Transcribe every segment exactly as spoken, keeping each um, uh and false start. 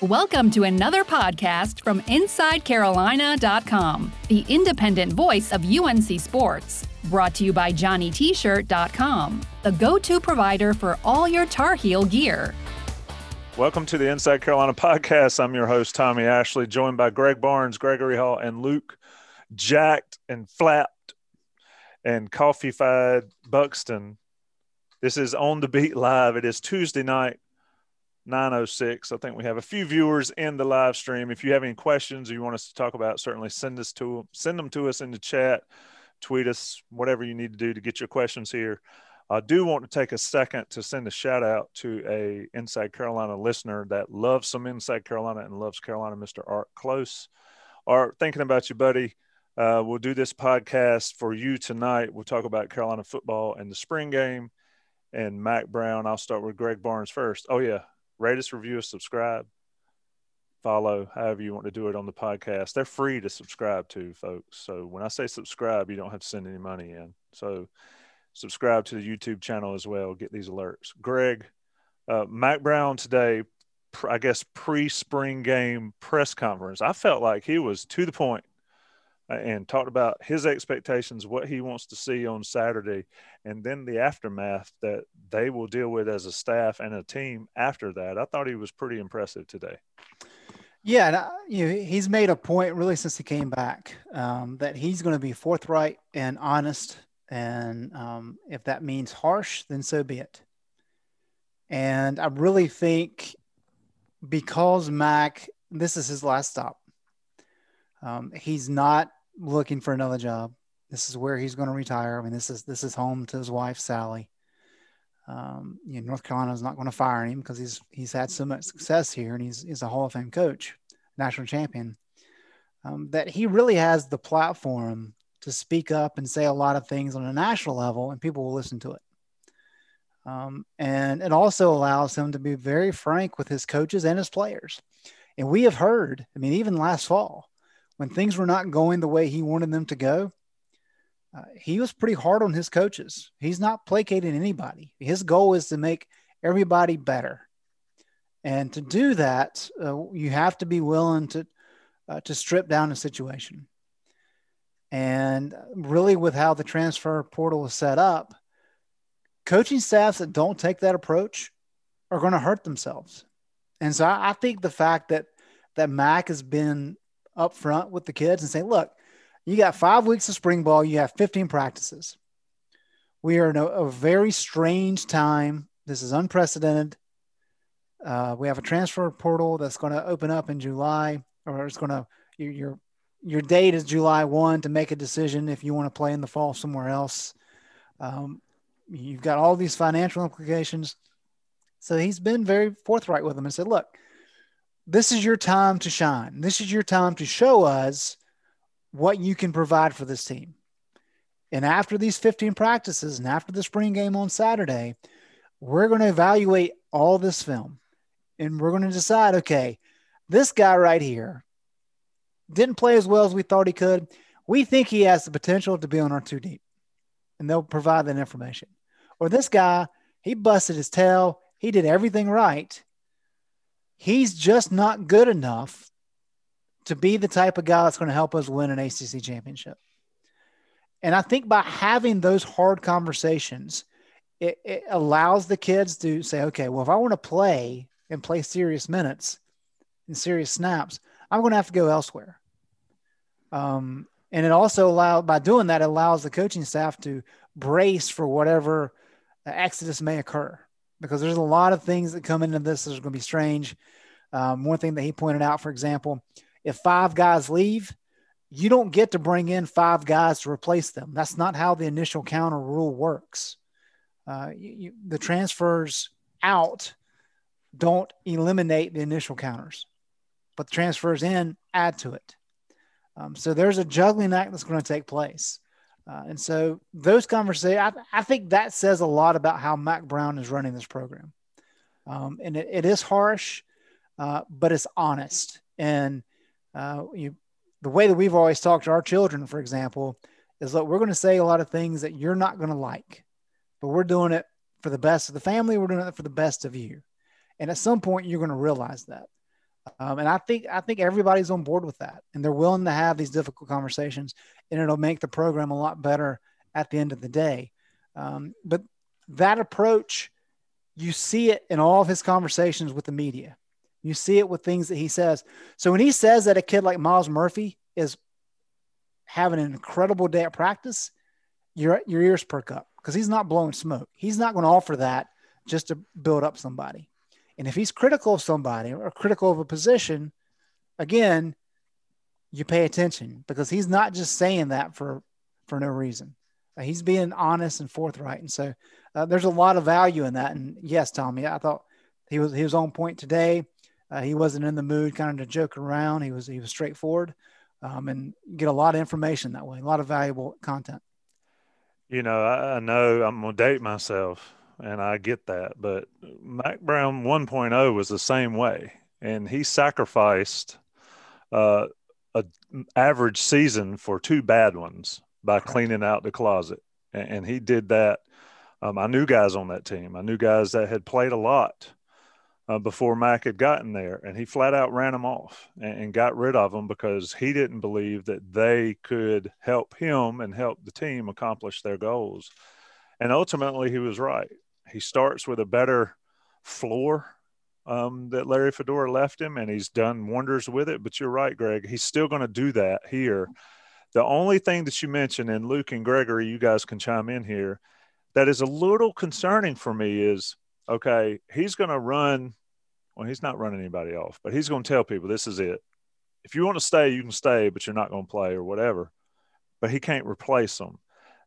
Welcome to another podcast from Inside Carolina dot com, the independent voice of U N C Sports. Brought to you by Johnny T Shirt dot com, the go-to provider for all your Tar Heel gear. Welcome to the Inside Carolina podcast. I'm your host, Tommy Ashley, joined by Greg Barnes, Gregory Hall, and Luke Jacked and Flapped and Coffee-fied Buxton. This is On the Beat Live. It is Tuesday night. nine oh six. I think we have a few viewers in the live stream. If you have any questions or you want us to talk about, certainly send us to send them to us in the chat, tweet us, whatever you need to do to get your questions here. I do want to take a second to send a shout out to a Inside Carolina listener that loves some Inside Carolina and loves Carolina, Mister Art Close. Art, thinking about you, buddy. Uh, we'll do this podcast for you tonight. We'll talk about Carolina football and the spring game and Mack Brown. I'll start with Greg Barnes first. Oh, yeah. Rate us, review us, subscribe, follow, however you want to do it on the podcast. They're free to subscribe to, folks. So when I say subscribe, you don't have to send any money in. So subscribe to the YouTube channel as well. Get these alerts. Greg, uh, Mack Brown today, pr- I guess pre-spring game press conference. I felt like he was to the point and talked about his expectations, what he wants to see on Saturday, and then the aftermath that they will deal with as a staff and a team after that. I thought he was pretty impressive today. Yeah, and I, you know, he's made a point really since he came back um, that he's going to be forthright and honest, and um, if that means harsh, then so be it. And I really think because Mack, this is his last stop. Um, he's not looking for another job. This is where he's going to retire. I mean, this is this is home to his wife, Sally. Um, you know, North Carolina is not going to fire him because he's he's had so much success here, and he's he's a Hall of Fame coach, national champion. Um, that he really has the platform to speak up and say a lot of things on a national level, and people will listen to it. Um, and it also allows him to be very frank with his coaches and his players. And we have heard, I mean, even last fall, when things were not going the way he wanted them to go, uh, he was pretty hard on his coaches. He's not placating anybody. His goal is to make everybody better. And to do that, uh, you have to be willing to, uh, to strip down a situation. And really with how the transfer portal is set up, coaching staffs that don't take that approach are going to hurt themselves. And so I, I think the fact that, that Mack has been up front with the kids and say, look, you got five weeks of spring ball. You have fifteen practices. We are in a, a very strange time. This is unprecedented. Uh, we have a transfer portal that's going to open up in July, or it's going to, your, your, your date is July first to make a decision if you want to play in the fall somewhere else. Um, you've got all these financial implications. So he's been very forthright with them and said, look, this is your time to shine. This is your time to show us what you can provide for this team. And after these fifteen practices and after the spring game on Saturday, we're going to evaluate all this film. And we're going to decide, okay, this guy right here didn't play as well as we thought he could. We think he has the potential to be on our two deep. And they'll provide that information. Or this guy, he busted his tail. He did everything right. He's just not good enough to be the type of guy that's going to help us win an A C C championship. And I think by having those hard conversations, it, it allows the kids to say, okay, well, if I want to play and play serious minutes and serious snaps, I'm going to have to go elsewhere. Um, and it also allows, by doing that, it allows the coaching staff to brace for whatever exodus may occur. Because there's a lot of things that come into this that's going to be strange. Um, one thing that he pointed out, for example, if five guys leave, you don't get to bring in five guys to replace them. That's not how the initial counter rule works. Uh, you, you, the transfers out don't eliminate the initial counters, but the transfers in add to it. Um, so there's a juggling act that's going to take place. Uh, and so those conversations, I, I think that says a lot about how Mack Brown is running this program. Um, and it, it is harsh, uh, but it's honest. And uh, you, the way that we've always talked to our children, for example, is that we're going to say a lot of things that you're not going to like, but we're doing it for the best of the family. We're doing it for the best of you. And at some point you're going to realize that. Um, and I think, I think everybody's on board with that, and they're willing to have these difficult conversations, and it'll make the program a lot better at the end of the day. Um, but that approach, you see it in all of his conversations with the media. You see it with things that he says. So when he says that a kid like Myles Murphy is having an incredible day at practice, your, your ears perk up, because he's not blowing smoke. He's not going to offer that just to build up somebody. And if he's critical of somebody or critical of a position, again, you pay attention, because he's not just saying that for, for no reason. Uh, he's being honest and forthright. And so uh, there's a lot of value in that. And yes, Tommy, I thought he was, he was on point today. Uh, he wasn't in the mood kind of to joke around. He was, he was straightforward, um, and get a lot of information that way, a lot of valuable content. You know, I, I know I'm going to date myself, and I get that, but Mack Brown one point oh was the same way, and he sacrificed uh, an average season for two bad ones by cleaning out the closet, and, and he did that. Um, I knew guys on that team. I knew guys that had played a lot uh, before Mack had gotten there, and he flat out ran them off and, and got rid of them because he didn't believe that they could help him and help the team accomplish their goals. And ultimately, he was right. He starts with a better floor um, that Larry Fedora left him, and he's done wonders with it. But you're right, Greg. He's still going to do that here. The only thing that you mentioned, and Luke and Gregory, you guys can chime in here, that is a little concerning for me is, okay, he's going to run – well, he's not running anybody off, but he's going to tell people this is it. If you want to stay, you can stay, but you're not going to play or whatever. But he can't replace them.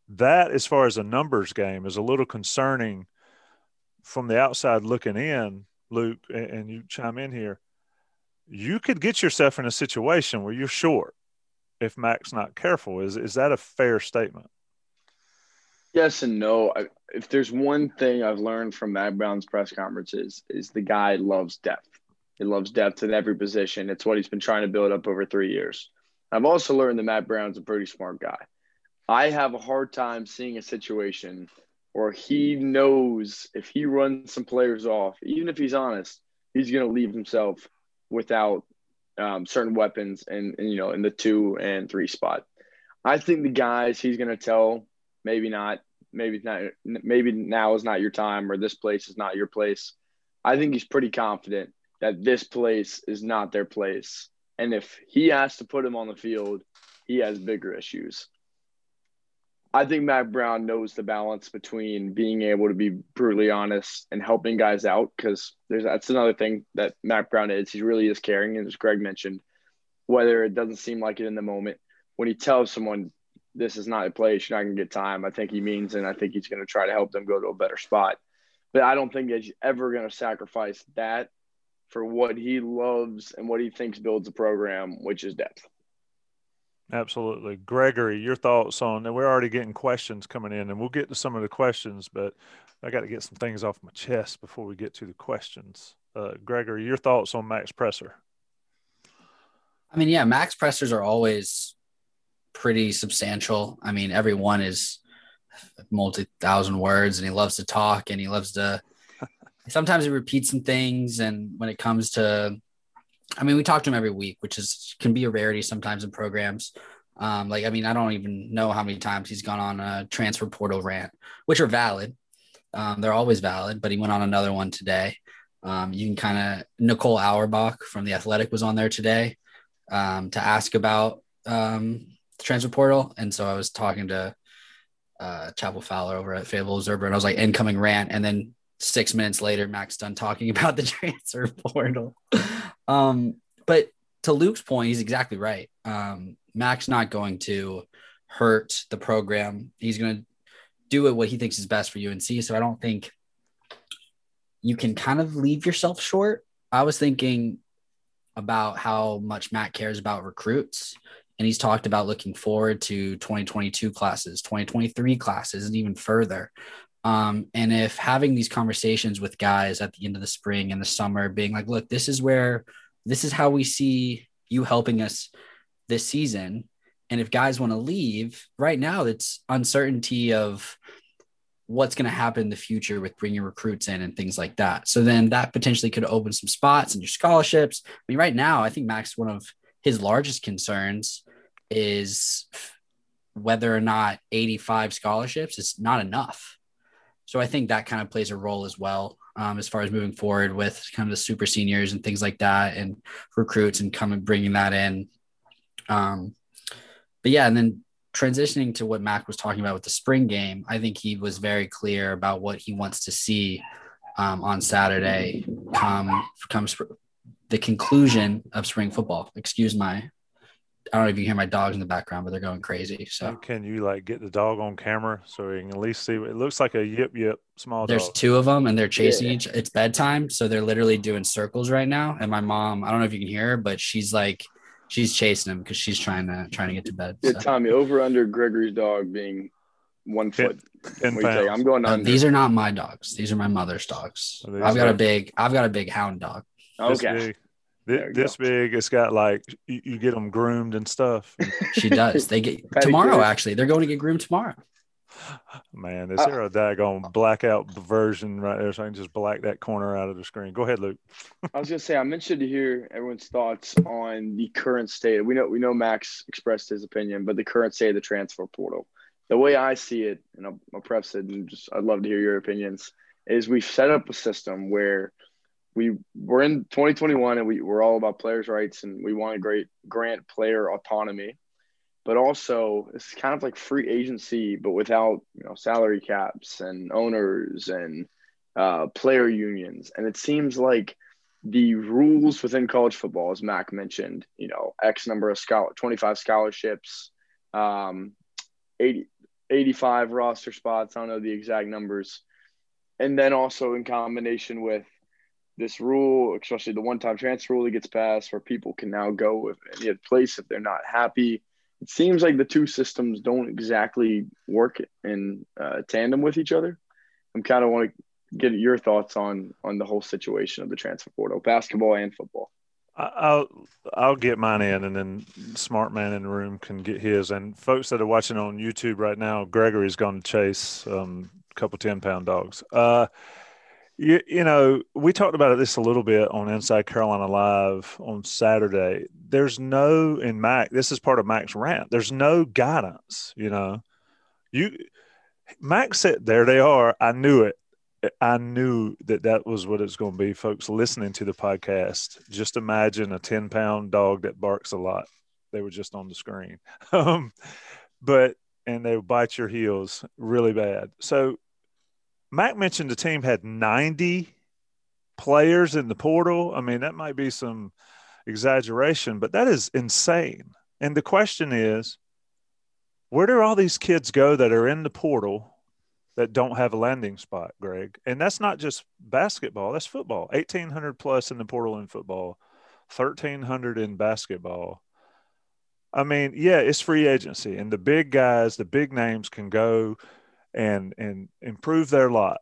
That, as far as a numbers game, is a little concerning from the outside looking in, Luke, and you chime in here. You could get yourself in a situation where you're short if Mack's not careful. Is is that a fair statement? Yes and no. I, if there's one thing I've learned from Mack Brown's press conferences is the guy loves depth. He loves depth at every position. It's what he's been trying to build up over three years. I've also learned that Mack Brown's a pretty smart guy. I have a hard time seeing a situation where he knows if he runs some players off, even if he's honest, he's going to leave himself without um, certain weapons and, and, you know, in the two and three spot. I think the guys he's going to tell, maybe not, maybe not, maybe now is not your time, or this place is not your place. I think he's pretty confident that this place is not their place. And if he has to put him on the field, he has bigger issues. I think Mack Brown knows the balance between being able to be brutally honest and helping guys out, because there's that's another thing that Mack Brown is. He really is caring, and as Greg mentioned, whether it doesn't seem like it in the moment, when he tells someone this is not a place, you're not going to get time, I think he means, and I think he's going to try to help them go to a better spot. But I don't think he's ever going to sacrifice that for what he loves and what he thinks builds a program, which is depth. Absolutely. Gregory, your thoughts on that? We're already getting questions coming in, and we'll get to some of the questions, but I got to get some things off my chest before we get to the questions. Uh, Gregory, your thoughts on Mack's presser? I mean, yeah, Mack's pressers are always pretty substantial. I mean, every one is multi-thousand words, and he loves to talk, and he loves to – sometimes he repeats some things, and when it comes to – I mean, we talk to him every week, which is can be a rarity sometimes in programs. Um, like, I mean, I don't even know how many times he's gone on a transfer portal rant, which are valid. Um, they're always valid, but he went on another one today. Um, you can kind of – Nicole Auerbach from The Athletic was on there today um, to ask about um, the transfer portal. And so I was talking to uh, Chapel Fowler over at Fayetteville Observer, and I was like, incoming rant, and then – six minutes later, Mack's done talking about the transfer portal. Um, but to Luke's point, he's exactly right. Um, Mack's not going to hurt the program. He's going to do it what he thinks is best for U N C. So I don't think you can kind of leave yourself short. I was thinking about how much Mack cares about recruits, and he's talked about looking forward to twenty twenty-two classes, twenty twenty-three classes, and even further. Um, and if having these conversations with guys at the end of the spring and the summer being like, look, this is where, this is how we see you helping us this season. And if guys want to leave right now, it's uncertainty of what's going to happen in the future with bringing recruits in and things like that. So then that potentially could open some spots in your scholarships. I mean, right now, I think Mack's one of his largest concerns is whether or not eighty-five scholarships is not enough. So I think that kind of plays a role as well, um, as far as moving forward with kind of the super seniors and things like that and recruits and coming, bringing that in. Um, but yeah, and then transitioning to what Mack was talking about with the spring game, I think he was very clear about what he wants to see um, on Saturday come, come sp- the conclusion of spring football. Excuse my, I don't know if you hear my dogs in the background, but they're going crazy. So can you like get the dog on camera so you can at least see? It looks like a yip yip small dog. There's two of them and they're chasing yeah. each. It's bedtime, so they're literally doing circles right now. And my mom, I don't know if you can hear her, but she's like she's chasing them because she's trying to trying to get to bed. So. Yeah, Tommy, over under Gregory's dog being one foot. Ten, ten say, I'm going on. Uh, these are not my dogs. These are my mother's dogs. I've got dogs? a big. I've got a big hound dog. Okay. This, this big, it's got like you, you get them groomed and stuff. She does. They get tomorrow. Actually, they're going to get groomed tomorrow. Man, this uh, here a daggone blackout version right there. So I can just black that corner out of the screen. Go ahead, Luke. I was gonna say I'm interested to hear everyone's thoughts on the current state. We know we know Max expressed his opinion, but the current state of the transfer portal. The way I see it, and I'll, I'll preface it, and just I'd love to hear your opinions. Is we've set up a system where. We were in twenty twenty-one and we were all about players' rights and we want to great grant player autonomy. But also it's kind of like free agency, but without, you know, salary caps and owners and uh, player unions. And it seems like the rules within college football, as Mack mentioned, you know, X number of scholar, twenty-five scholarships, um, eighty, eighty-five roster spots. I don't know the exact numbers. And then also in combination with, this rule, especially the one-time transfer rule that gets passed where people can now go if any place if they're not happy. It seems like the two systems don't exactly work in uh, tandem with each other. I'm kind of want to get your thoughts on on the whole situation of the transfer portal, basketball and football. I'll I'll get mine in, and then smart man in the room can get his. And folks that are watching on YouTube right now, Gregory's going to chase um, a couple ten-pound dogs. Uh You, you know, we talked about it this a little bit on Inside Carolina Live on Saturday. There's no – in Mack, this is part of Mack's rant. There's no guidance, you know. You, Mack said, there they are. I knew it. I knew that that was what it's going to be. Folks listening to the podcast, just imagine a ten-pound dog that barks a lot. They were just on the screen. um, but – and they would bite your heels really bad. So – Mack mentioned the team had ninety players in the portal. I mean, that might be some exaggeration, but that is insane. And the question is, where do all these kids go that are in the portal that don't have a landing spot, Greg? And that's not just basketball. That's football. eighteen hundred plus in the portal in football, thirteen hundred in basketball. I mean, yeah, it's free agency. And the big guys, the big names can go – and and improve their lot.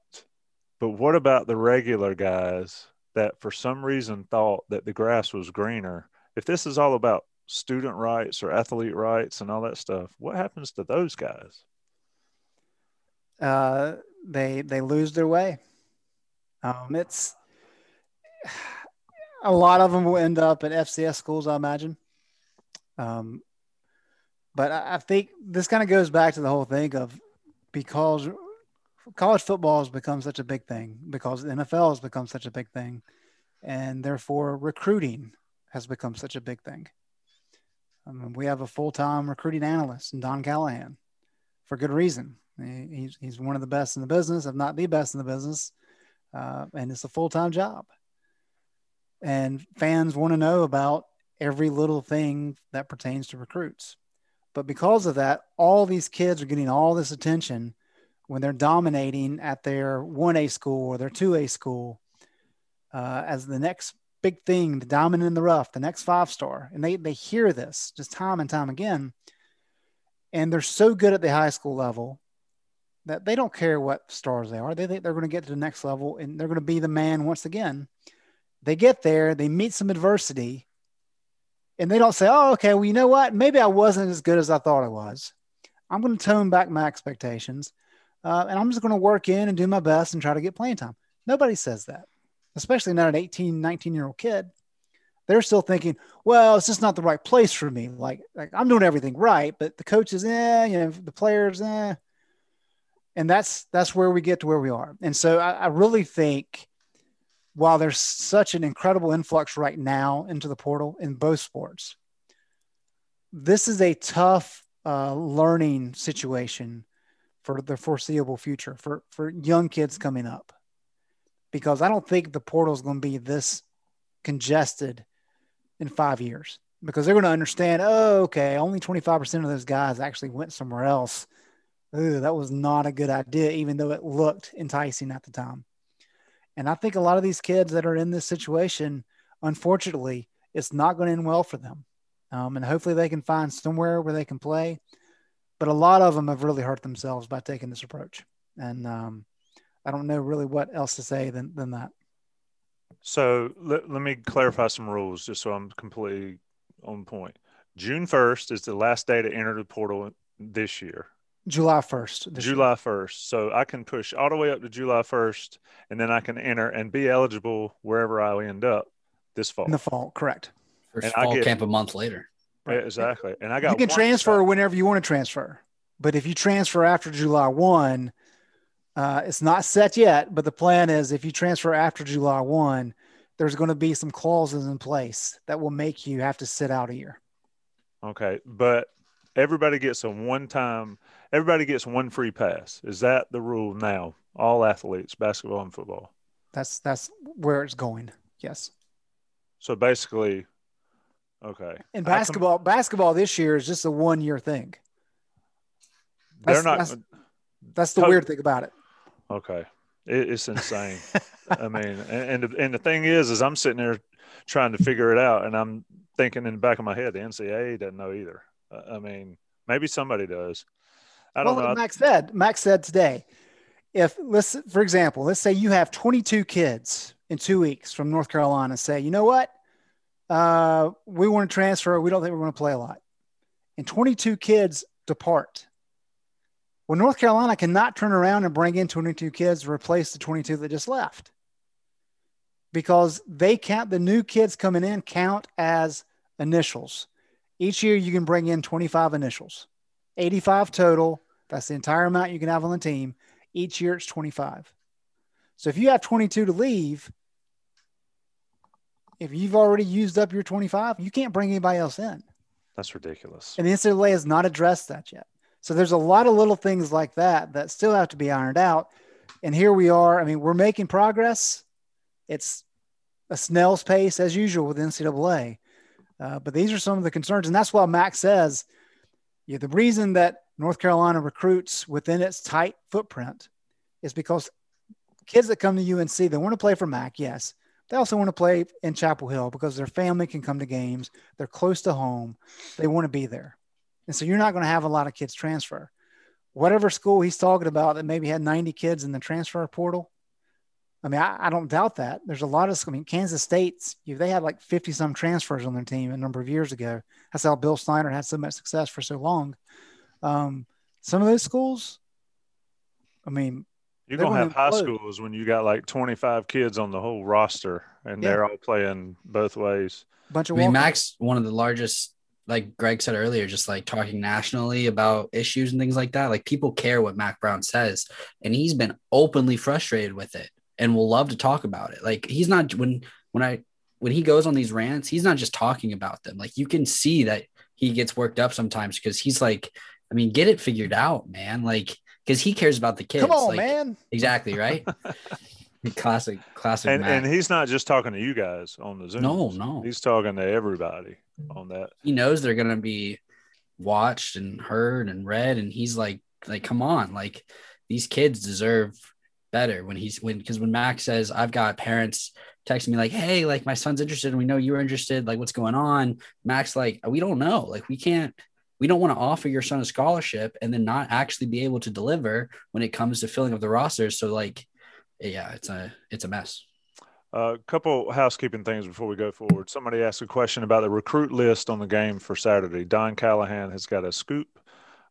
But what about the regular guys that for some reason thought that the grass was greener? If this is all about student rights or athlete rights and all that stuff, what happens to those guys? Uh, they they lose their way. Um, it's a lot of them will end up at F C S schools, I imagine. Um, but I, I think this kind of goes back to the whole thing of because college football has become such a big thing, because the N F L has become such a big thing, and therefore recruiting has become such a big thing. I mean, we have a full-time recruiting analyst in Don Callahan for good reason. He's, he's one of the best in the business, if not the best in the business, uh, and it's a full-time job. And fans want to know about every little thing that pertains to recruits. But because of that, all these kids are getting all this attention when they're dominating at their one A school or their two A school uh, as the next big thing, the diamond in the rough, the next five-star. And they, they hear this just time and time again. And they're so good at the high school level that they don't care what stars they are. They think they're going to get to the next level and they're going to be the man once again. They get there, they meet some adversity, and they don't say, oh, okay, well, you know what? Maybe I wasn't as good as I thought I was. I'm going to tone back my expectations, uh, and I'm just going to work in and do my best and try to get playing time. Nobody says that, especially not an eighteen, nineteen-year-old kid. They're still thinking, well, it's just not the right place for me. Like, like I'm doing everything right, but the coaches, eh, you know, the players, eh. And that's that's where we get to where we are. And so I, I really think while there's such an incredible influx right now into the portal in both sports, this is a tough uh, learning situation for the foreseeable future for, for young kids coming up, because I don't think the portal is going to be this congested in five years because they're going to understand, oh, okay, only twenty-five percent of those guys actually went somewhere else. Ooh, that was not a good idea, even though it looked enticing at the time. And I think a lot of these kids that are in this situation, unfortunately, it's not going to end well for them. Um, and hopefully they can find somewhere where they can play. But a lot of them have really hurt themselves by taking this approach. And um, I don't know really what else to say than, than that. So let, let me clarify some rules just so I'm completely on point. June first is the last day to enter the portal this year. July first. July first. So I can push all the way up to July first, and then I can enter and be eligible wherever I end up this fall. In the fall, correct. First fall get, camp a month later. Right, exactly. And I got You can transfer shot. whenever you want to transfer. But if you transfer after July first, uh, it's not set yet, but the plan is if you transfer after July first, there's going to be some clauses in place that will make you have to sit out a year. Okay, but everybody gets a one-time – everybody gets one free pass. Is that the rule now? All athletes, basketball and football. That's that's where it's going. Yes. So basically, okay. And basketball, com- basketball this year is just a one-year thing. That's, they're not. That's, that's the to- weird thing about it. Okay, it, it's insane. I mean, and and the, and the thing is, is I'm sitting there trying to figure it out, and I'm thinking in the back of my head, the N C double A doesn't know either. I mean, maybe somebody does. I don't well, know. Like Max said, Max said today, if let's, for example, let's say you have twenty-two kids in two weeks from North Carolina say, you know what, uh, we want to transfer. We don't think we're going to play a lot. And twenty-two kids depart. Well, North Carolina cannot turn around and bring in twenty-two kids to replace the twenty-two that just left, because they count the new kids coming in count as initials. Each year you can bring in twenty-five initials, eighty-five total. That's the entire amount you can have on the team. Each year it's twenty-five. So if you have twenty-two to leave, if you've already used up your twenty-five, you can't bring anybody else in. That's ridiculous. And the N C double A has not addressed that yet. So there's a lot of little things like that that still have to be ironed out. And here we are. I mean, we're making progress. It's a snail's pace as usual with N C double A. Uh, but these are some of the concerns. And that's why Max says, yeah, the reason that North Carolina recruits within its tight footprint is because kids that come to U N C, they want to play for Mack, yes. They also want to play in Chapel Hill because their family can come to games. They're close to home. They want to be there. And so you're not going to have a lot of kids transfer. Whatever school he's talking about that maybe had ninety kids in the transfer portal, I mean, I, I don't doubt that. There's a lot of – I mean, Kansas State's, they had like fifty-some transfers on their team a number of years ago. That's how Bill Snyder had so much success for so long. Um, some of those schools, I mean – You're going to have high schools when you got like twenty-five kids on the whole roster, and yeah. They're all playing both ways. Bunch of I mean, Mack's one of the largest, like Greg said earlier, just like talking nationally about issues and things like that. Like people care what Mack Brown says, and he's been openly frustrated with it. And we'll love to talk about it. Like he's not when when I when he goes on these rants, he's not just talking about them. Like you can see that he gets worked up sometimes because he's like, I mean, get it figured out, man. Like because he cares about the kids. Come on, like, man. Exactly right. classic, classic. And, and he's not just talking to you guys on the Zoom. No, no. He's talking to everybody on that. He knows they're gonna be watched and heard and read, and he's like, like, come on, like these kids deserve better when he's when because when Mack says I've got parents texting me like, hey, like my son's interested and we know you're interested, like what's going on? Mack's like, we don't know, like we can't We don't want to offer your son a scholarship and then not actually be able to deliver when it comes to filling up the roster. So like, yeah, it's a, it's a mess. A uh, couple housekeeping things before we go forward. Somebody asked a question about the recruit list on the game for Saturday. Don Callahan has got a scoop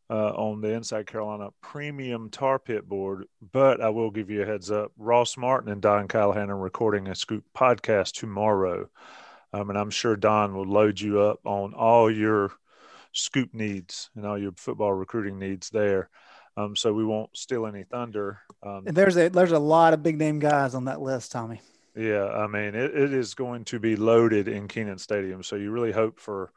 uh, on the Inside Carolina premium tar pit board, but I will give you a heads up. Ross Martin and Don Callahan are recording a scoop podcast tomorrow. Um, and I'm sure Don will load you up on all your scoop needs and all your football recruiting needs there. Um, so we won't steal any thunder. Um, and there's a, there's a lot of big name guys on that list, Tommy. Yeah, I mean, it, it is going to be loaded in Kenan Stadium. So you really hope for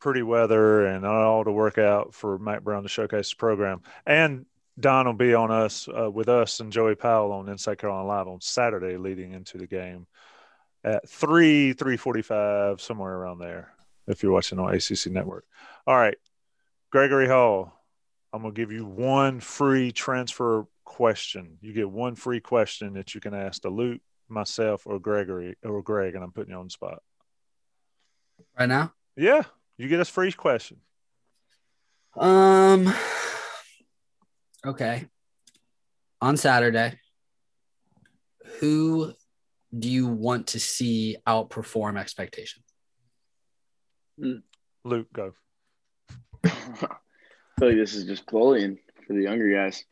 pretty weather and all to work out for Mack Brown to showcase the program. And Don will be on us uh, with us and Joey Powell on Inside Carolina Live on Saturday leading into the game at three, three forty-five, somewhere around there, if you're watching on A C C Network. All right, Gregory Hall, I'm going to give you one free transfer question. You get one free question that you can ask to Luke, myself, or Gregory or Greg, and I'm putting you on the spot right now. Yeah, you get us free question. Um. Okay. On Saturday, who do you want to see outperform expectations? Luke, go. I feel like this is just bullying for the younger guys.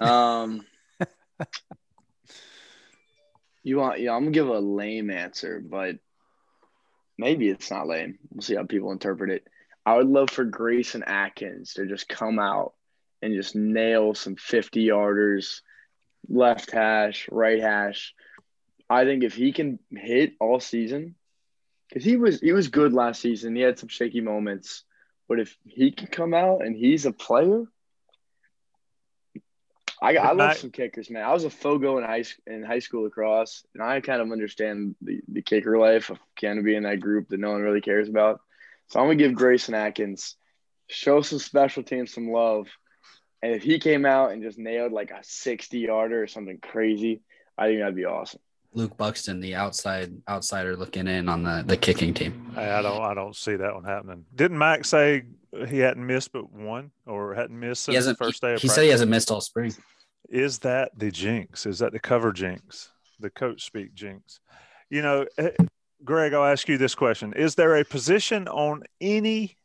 Um. You want, yeah, I'm gonna give a lame answer, but maybe it's not lame. We'll see how people interpret it. I would love for Grayson Atkins to just come out and just nail some fifty yarders, left hash, right hash. I think if he can hit all season, because he was he was good last season, he had some shaky moments, but if he can come out and he's a player. I, I love some kickers, man. I was a Fogo in high, in high school lacrosse, and I kind of understand the, the kicker life of kind of being in that group that no one really cares about. So I'm going to give Grayson Atkins, show some special teams some love, and if he came out and just nailed like a sixty-yarder or something crazy, I think that would be awesome. Luke Buxton, the outside outsider looking in on the, the kicking team. I don't I don't see that one happening. Didn't Mike say he hadn't missed but one or hadn't missed since the first day of practice? He said he hasn't missed all spring. Is that the jinx? Is that the cover jinx? The coach speak jinx? You know, Greg, I'll ask you this question. Is there a position on any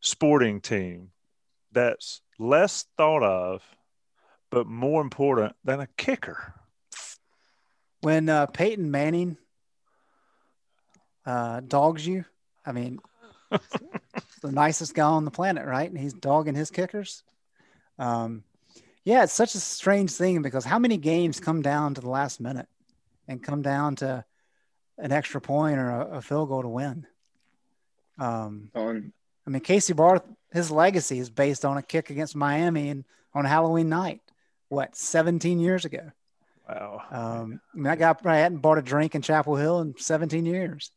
sporting team that's less thought of but more important than a kicker? When uh, Peyton Manning uh, dogs you, I mean, the nicest guy on the planet, right? And he's dogging his kickers. Um, yeah, it's such a strange thing because how many games come down to the last minute and come down to an extra point or a, a field goal to win? Um, I mean, Casey Barth, his legacy is based on a kick against Miami and on Halloween night, what, seventeen years ago? Wow. Um, that guy probably hadn't bought a drink in Chapel Hill in seventeen years.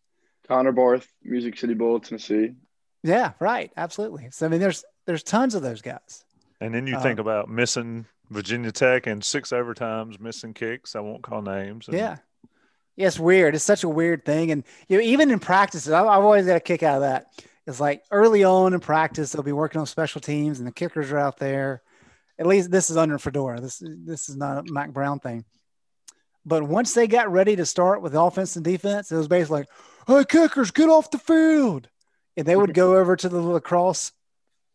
Connor Barth, Music City Bowl, Tennessee. Yeah, right. Absolutely. So, I mean, there's there's tons of those guys. And then you um, think about missing Virginia Tech and six overtimes, missing kicks. I won't call names. And... Yeah. Yeah, it's weird. It's such a weird thing. And you know, even in practices, I've, I've always got a kick out of that. It's like early on in practice, they'll be working on special teams and the kickers are out there. At least this is under Fedora. This, this is not a Mack Brown thing. But once they got ready to start with offense and defense, it was basically like, hey, kickers, get off the field. And they would go over to the lacrosse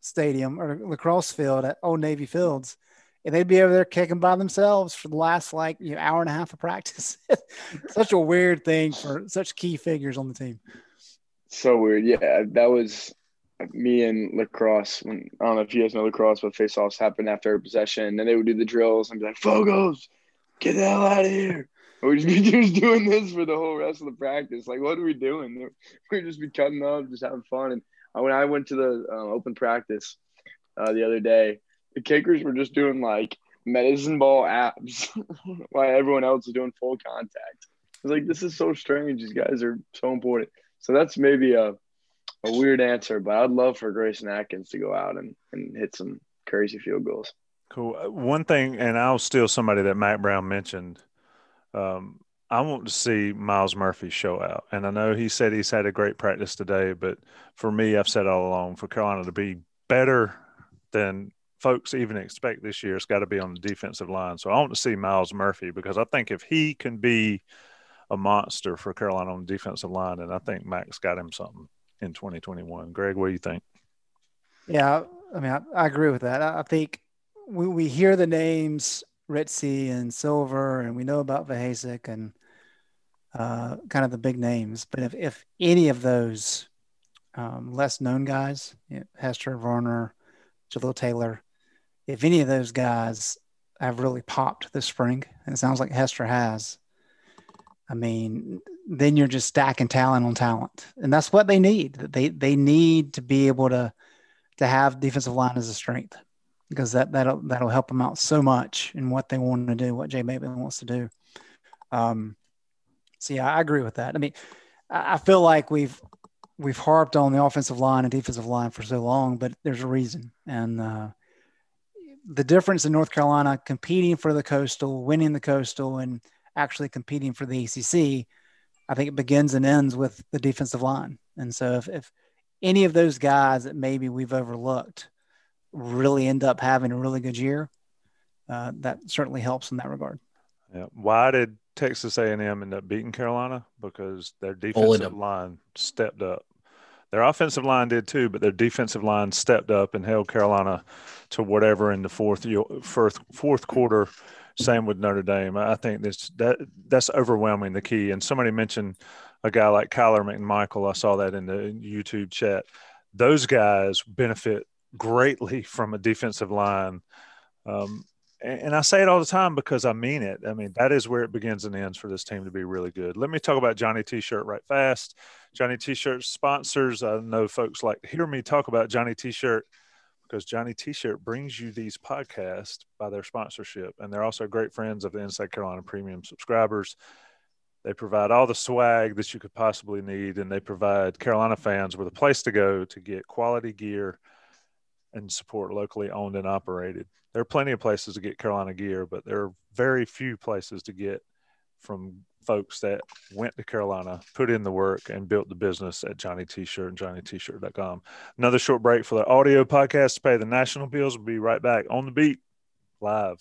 stadium or lacrosse field at Old Navy Fields, and they'd be over there kicking by themselves for the last, like, you know, hour and a half of practice. Such a weird thing for such key figures on the team. So weird. Yeah, that was me and lacrosse. When, I don't know if you guys know lacrosse, but face-offs happened after every possession. And then they would do the drills and be like, Fogos, get the hell out of here. We'd just be just doing this for the whole rest of the practice. Like, what are we doing? We'd just be cutting up, just having fun. And when I went to the uh, open practice uh, the other day, the kickers were just doing, like, medicine ball abs while everyone else was doing full contact. It's like, this is so strange. These guys are so important. So that's maybe a, a weird answer, but I'd love for Grayson Atkins to go out and, and hit some crazy field goals. Cool. One thing, and I'll steal somebody that Mack Brown mentioned. Um, I want to see Myles Murphy show out. And I know he said he's had a great practice today, but for me, I've said all along, for Carolina to be better than folks even expect this year, it's got to be on the defensive line. So I want to see Myles Murphy, because I think if he can be a monster for Carolina on the defensive line, and I think Mack's got him something in twenty twenty-one. Greg, what do you think? Yeah, I mean, I, I agree with that. I, I think we, we hear the names Ritzie and Silver, and we know about Vohasek and Uh, kind of the big names, but if, if any of those um, less known guys, you know, Hester, Varner, Jalil Taylor, if any of those guys have really popped this spring, and it sounds like Hester has, I mean, then you're just stacking talent on talent, and that's what they need. They they need to be able to to have defensive line as a strength, because that that'll that'll help them out so much in what they want to do, what Jay Bateman wants to do. Um, So, yeah, I agree with that. I mean, I feel like we've we've harped on the offensive line and defensive line for so long, but there's a reason. And uh, the difference in North Carolina competing for the Coastal, winning the Coastal, and actually competing for the A C C, I think it begins and ends with the defensive line. And so if, if any of those guys that maybe we've overlooked really end up having a really good year, uh, that certainly helps in that regard. Yeah. Why did Texas A and M ended up beating Carolina? Because their defensive line stepped up. Their offensive line did too, but their defensive line stepped up and held Carolina to whatever in the fourth fourth fourth quarter. Same with Notre Dame. I think that's that that's overwhelming, the key. And somebody mentioned a guy like Kyler McMichael. I saw that in the YouTube chat. Those guys benefit greatly from a defensive line. Um, And I say it all the time because I mean it. I mean, that is where it begins and ends for this team to be really good. Let me talk about Johnny T-Shirt right fast. Johnny T-Shirt sponsors. I know folks like to hear me talk about Johnny T-Shirt, because Johnny T-Shirt brings you these podcasts by their sponsorship. And they're also great friends of the Inside Carolina Premium subscribers. They provide all the swag that you could possibly need, and they provide Carolina fans with a place to go to get quality gear and support locally owned and operated. There are plenty of places to get Carolina gear, but there are very few places to get from folks that went to Carolina, put in the work, and built the business at Johnny T-Shirt and johnny t shirt dot com. Another short break for the audio podcast to pay the national bills. We'll be right back on The Beat, live.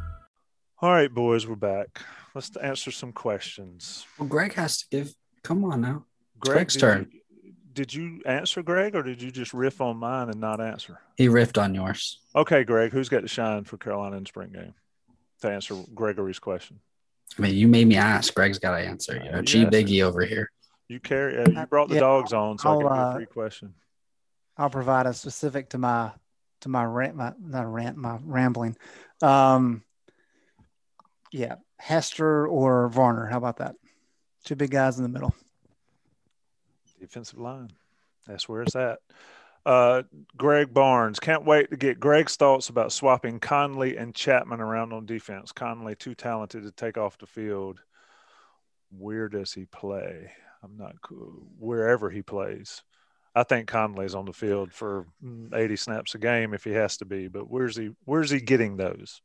All right, boys, we're back. Let's answer some questions. Well, Greg has to give. Come on now. Greg, Greg's did turn. You, did you answer, Greg, or did you just riff on mine and not answer? He riffed on yours. Okay, Greg, who's got to shine for Carolina in spring game to answer Gregory's question? I mean, you made me ask. Greg's got to answer. You know, uh, G Biggie over here. You carry. Uh, you brought the yeah, dogs on, so I'll, I can do a free question. I'll provide a specific to my to my rant, my not a rant, my rambling. Um, Yeah, Hester or Varner. How about that? Two big guys in the middle. Defensive line. That's where it's at. Uh, Greg Barnes. Can't wait to get Greg's thoughts about swapping Conley and Chapman around on defense. Conley, too talented to take off the field. Where does he play? I'm not cool. Wherever he plays. I think Conley's on the field for eighty snaps a game if he has to be, but where's he? where's he getting those?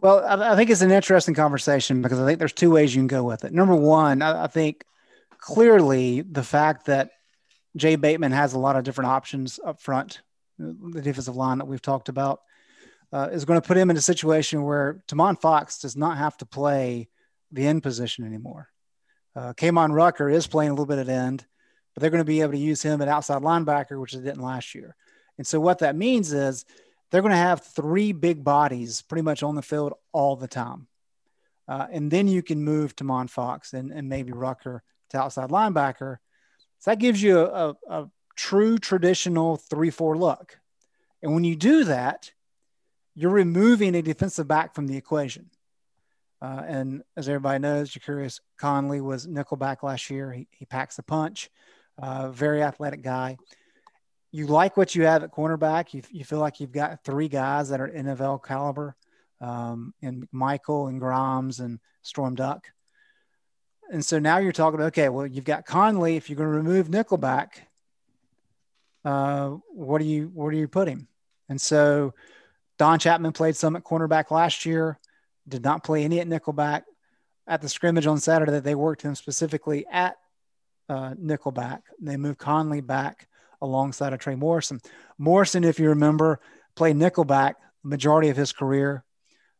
Well, I think it's an interesting conversation because I think there's two ways you can go with it. Number one, I think clearly the fact that Jay Bateman has a lot of different options up front, the defensive line that we've talked about, uh, is going to put him in a situation where Tomon Fox does not have to play the end position anymore. Uh, Kaimon Rucker is playing a little bit at end, but they're going to be able to use him at outside linebacker, which they didn't last year. And so what that means is they're going to have three big bodies pretty much on the field all the time. Uh, and then you can move Tomon Fox and, and maybe Rucker to outside linebacker. So that gives you a, a, a true traditional three four look. And when you do that, you're removing a defensive back from the equation. Uh, and as everybody knows, Ja'Qurious Conley was nickelback last year. He, he packs a punch, uh, very athletic guy. You like what you have at cornerback. You, you feel like you've got three guys that are N F L caliber, um, and McMichael and Grimes and Storm Duck. And so now you're talking about, okay, well, you've got Conley. If you're going to remove nickelback, uh, what do you, where do you put him? And so Don Chapman played some at cornerback last year, did not play any at nickelback. At the scrimmage on Saturday, they worked him specifically at uh, nickelback. They moved Conley back alongside of Trey Morrison. Morrison, if you remember, played nickelback the majority of his career,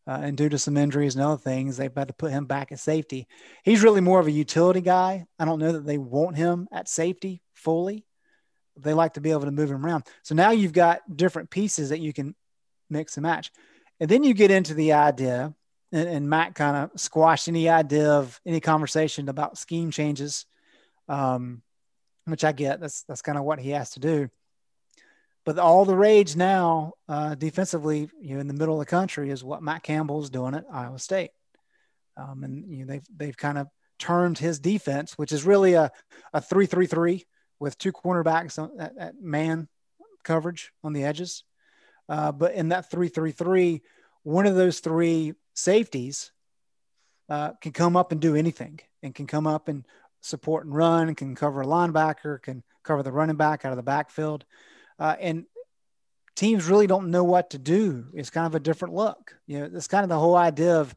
uh, and due to some injuries and other things, they've had to put him back at safety. He's really more of a utility guy. I don't know that they want him at safety fully. They like to be able to move him around. So now you've got different pieces that you can mix and match. And then you get into the idea, and, and Matt kind of squashed any idea of any conversation about scheme changes, um, which I get. That's that's kind of what he has to do. But all the rage now, uh, defensively, you know, in the middle of the country, is what Matt Campbell's doing at Iowa State. Um, and you know, they've they've kind of turned his defense, which is really a a three three three with two cornerbacks on, at, at man coverage on the edges. Uh, but in that three three three, one of those three safeties uh, can come up and do anything, and can come up and support and run, and can cover a linebacker, can cover the running back out of the backfield. Uh, and teams really don't know what to do. It's kind of a different look. You know, it's kind of the whole idea of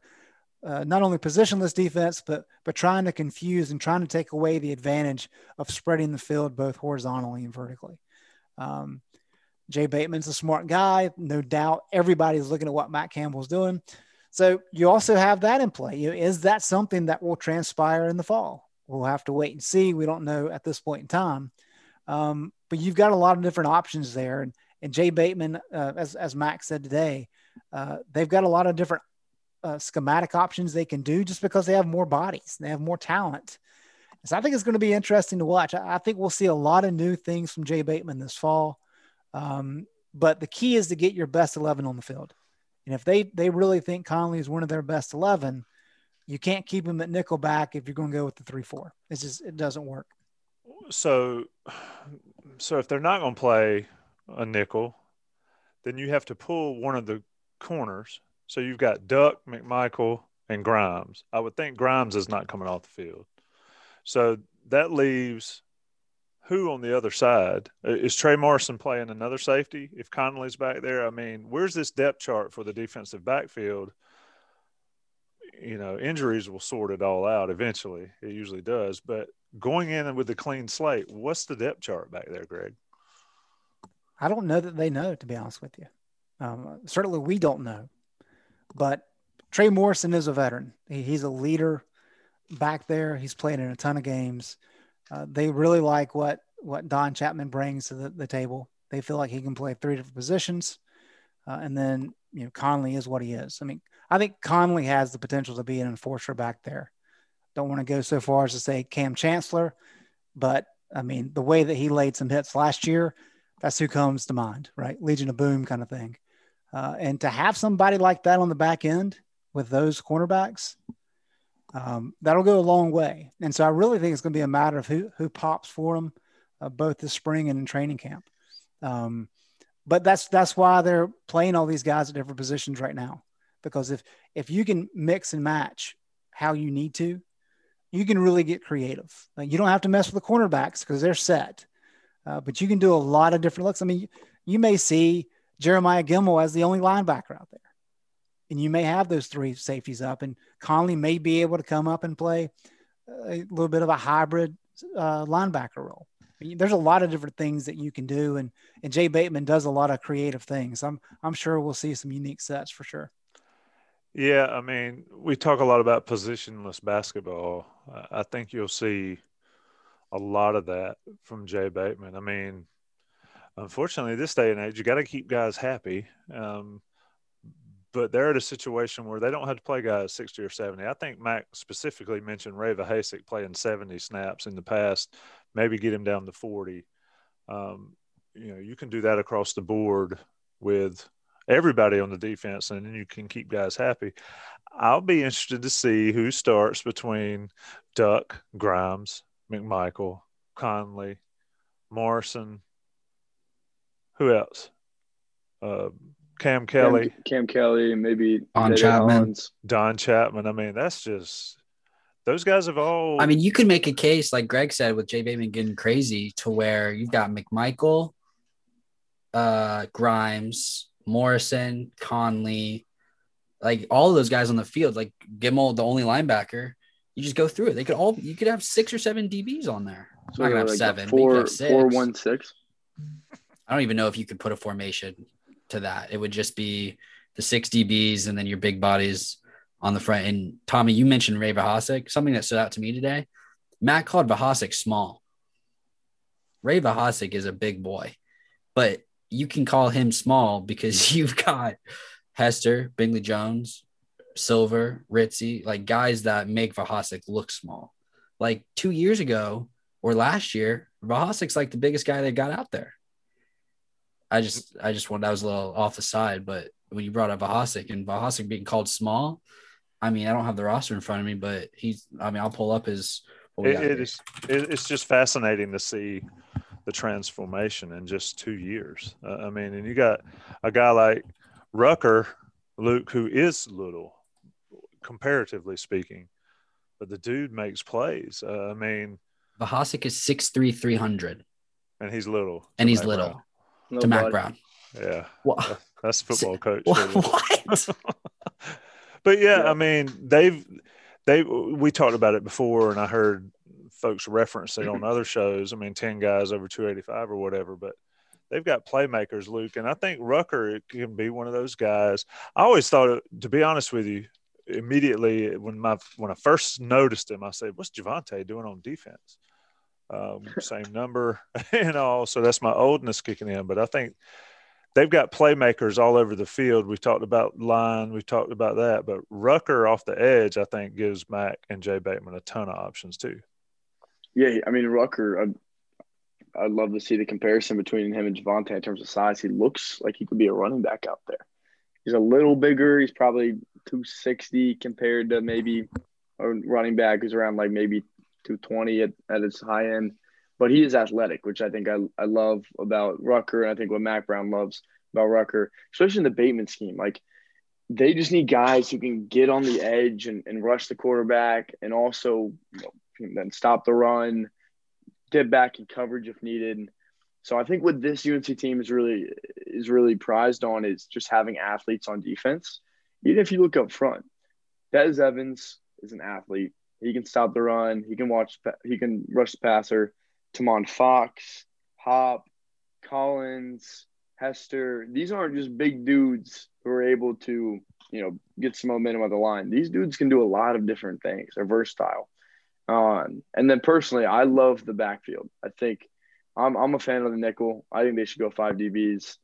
uh, not only positionless defense, but but trying to confuse and trying to take away the advantage of spreading the field both horizontally and vertically. Um, Jay Bateman's a smart guy. No doubt everybody's looking at what Matt Campbell's doing. So you also have that in play. You know, is that something that will transpire in the fall? We'll have to wait and see. We don't know at this point in time. Um, but you've got a lot of different options there. And, and Jay Bateman, uh, as, as Max said today, uh, they've got a lot of different uh, schematic options they can do just because they have more bodies and they have more talent. So I think it's going to be interesting to watch. I, I think we'll see a lot of new things from Jay Bateman this fall. Um, but the key is to get your best eleven on the field. And if they, they really think Conley is one of their best eleven, you can't keep him at nickelback if you're going to go with the three, four. It's just, it doesn't work. So, so if they're not going to play a nickel, then you have to pull one of the corners. So you've got Duck, McMichael, and Grimes. I would think Grimes is not coming off the field. So that leaves who on the other side? Is Trey Morrison playing another safety if Conley's back there? I mean, where's this depth chart for the defensive backfield? You know, injuries will sort it all out eventually. It usually does. But going in with a clean slate, what's the depth chart back there, Greg? I don't know that they know, to be honest with you. Um, certainly we don't know. But Trey Morrison is a veteran. He, he's a leader back there. He's played in a ton of games. Uh, they really like what, what Don Chapman brings to the, the table. They feel like he can play three different positions. Uh, and then, you know, Conley is what he is. I mean, I think Conley has the potential to be an enforcer back there. Don't want to go so far as to say Cam Chancellor, but I mean, the way that he laid some hits last year, that's who comes to mind, right? Legion of Boom kind of thing. Uh, and to have somebody like that on the back end with those cornerbacks, Um, that'll go a long way. And so I really think it's going to be a matter of who, who pops for them, uh, both this spring and in training camp. Um, but that's, that's why they're playing all these guys at different positions right now, because if, if you can mix and match how you need to, you can really get creative. Like, you don't have to mess with the cornerbacks because they're set, uh, but you can do a lot of different looks. I mean, you, you may see Jeremiah Gilmore as the only linebacker out there. And you may have those three safeties up, and Conley may be able to come up and play a little bit of a hybrid uh, linebacker role. There's a lot of different things that you can do. And, and Jay Bateman does a lot of creative things. I'm, I'm sure we'll see some unique sets for sure. Yeah. I mean, we talk a lot about positionless basketball. I think you'll see a lot of that from Jay Bateman. I mean, unfortunately this day and age, you got to keep guys happy. Um, But they're at a situation where they don't have to play guys sixty or seventy. I think Mac specifically mentioned Ray Vohasek playing seventy snaps in the past, maybe get him down to forty. Um, you know, you can do that across the board with everybody on the defense, and then you can keep guys happy. I'll be interested to see who starts between Duck, Grimes, McMichael, Conley, Morrison. Who else? Uh, Cam Kelly. Cam, Cam Kelly, maybe Don Chapman. Hollins. Don Chapman. I mean, that's just – those guys have all – I mean, you could make a case, like Greg said, with Jay Bateman getting crazy to where you've got McMichael, uh, Grimes, Morrison, Conley – like all of those guys on the field, like Gilmore, the only linebacker, you just go through it. They could all, you could have six or seven D Bs on there. So I'm gonna have like seven. Four, have six. Four, one, six. I don't even know if you could put a formation to that. It would just be the six D Bs and then your big bodies on the front. And Tommy, you mentioned Ray Vohasek. Something that stood out to me today, Matt called Vohasek small. Ray Vohasek is a big boy, but you can call him small because you've got Hester, Bingley Jones, Silver, Ritzie, like guys that make Vohasek look small. Like two years ago or last year, Vohasek's like the biggest guy they got out there. I just, I just wanted, that was a little off the side, but when you brought up Vohasek and Vohasek being called small, I mean, I don't have the roster in front of me, but he's, I mean, I'll pull up his. It, it is, it, it's just fascinating to see the transformation in just two years. Uh, I mean, and you got a guy like Rucker, Luke, who is little, comparatively speaking, but the dude makes plays. Uh, I mean, Vohasek is six three, three hundred, and he's little, and he's Mack little Brown. To Mack Brown. Yeah, what? That's football coach. What? But yeah, I mean, they've they we talked about it before, and I heard folks reference it on other shows. I mean, ten guys over two eighty-five or whatever, but they've got playmakers, Luke, and I think Rucker can be one of those guys. I always thought, to be honest with you, immediately when my when I first noticed him, I said, "What's Javante doing on defense?" Um, same number and all, so that's my oldness kicking in. But I think they've got playmakers all over the field. We've talked about line, we've talked about that, but Rucker off the edge, I think, gives Mack and Jay Bateman a ton of options too. Yeah, I mean Rucker. I'm- I'd love to see the comparison between him and Javante in terms of size. He looks like he could be a running back out there. He's a little bigger. He's probably two sixty compared to maybe a running back who's around like maybe two twenty at, at its high end. But he is athletic, which I think I, I love about Rucker, and I think what Mack Brown loves about Rucker, especially in the Bateman scheme. Like, they just need guys who can get on the edge and, and rush the quarterback and also, you know, then stop the run, get back in coverage if needed. So I think what this U N C team is really is really prized on is just having athletes on defense. Even if you look up front, Des Evans is an athlete. He can stop the run. He can watch. He can rush the passer. Tomon Fox, Hop, Collins, Hester. These aren't just big dudes who are able to, you know, get some momentum on the line. These dudes can do a lot of different things. They're versatile. Um, and then personally, I love the backfield. I think I'm I'm a fan of the nickel. I think they should go five D Bs.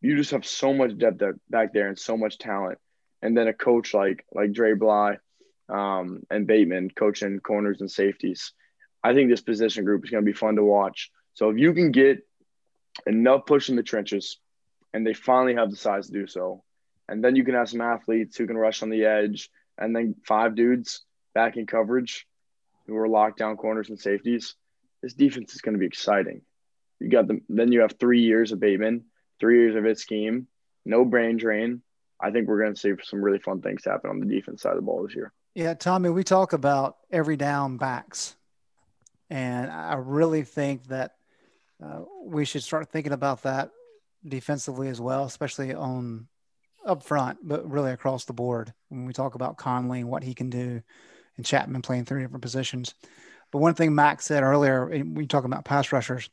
You just have so much depth back there and so much talent. And then a coach like like Dre Bly um, and Bateman coaching corners and safeties. I think this position group is going to be fun to watch. So if you can get enough push in the trenches, and they finally have the size to do so, and then you can have some athletes who can rush on the edge, and then five dudes back in coverage who are locked down corners and safeties, this defense is going to be exciting. You got them. Then you have three years of Bateman, three years of his scheme, no brain drain. I think we're going to see some really fun things happen on the defense side of the ball this year. Yeah, Tommy, we talk about every down backs, and I really think that uh, we should start thinking about that defensively as well, especially on up front, but really across the board. When we talk about Conley and what he can do, and Chapman playing three different positions. But one thing Mack said earlier, when you're talking about pass rushers,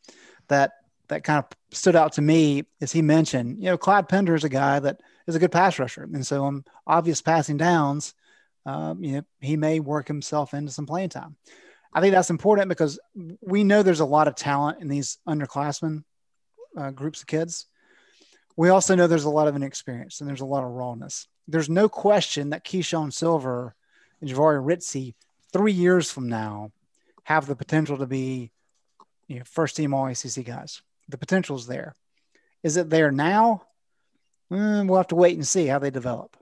that that kind of stood out to me is he mentioned, you know, Clyde Pender is a guy that is a good pass rusher. And so on obvious passing downs, um, you know, he may work himself into some playing time. I think that's important because we know there's a lot of talent in these underclassmen uh, groups of kids. We also know there's a lot of inexperience and there's a lot of rawness. There's no question that Keyshawn Silver and Javari Ritzie, three years from now, have the potential to be, you know, first-team All A C C guys. The potential is there. Is it there now? Mm, we'll have to wait and see how they develop.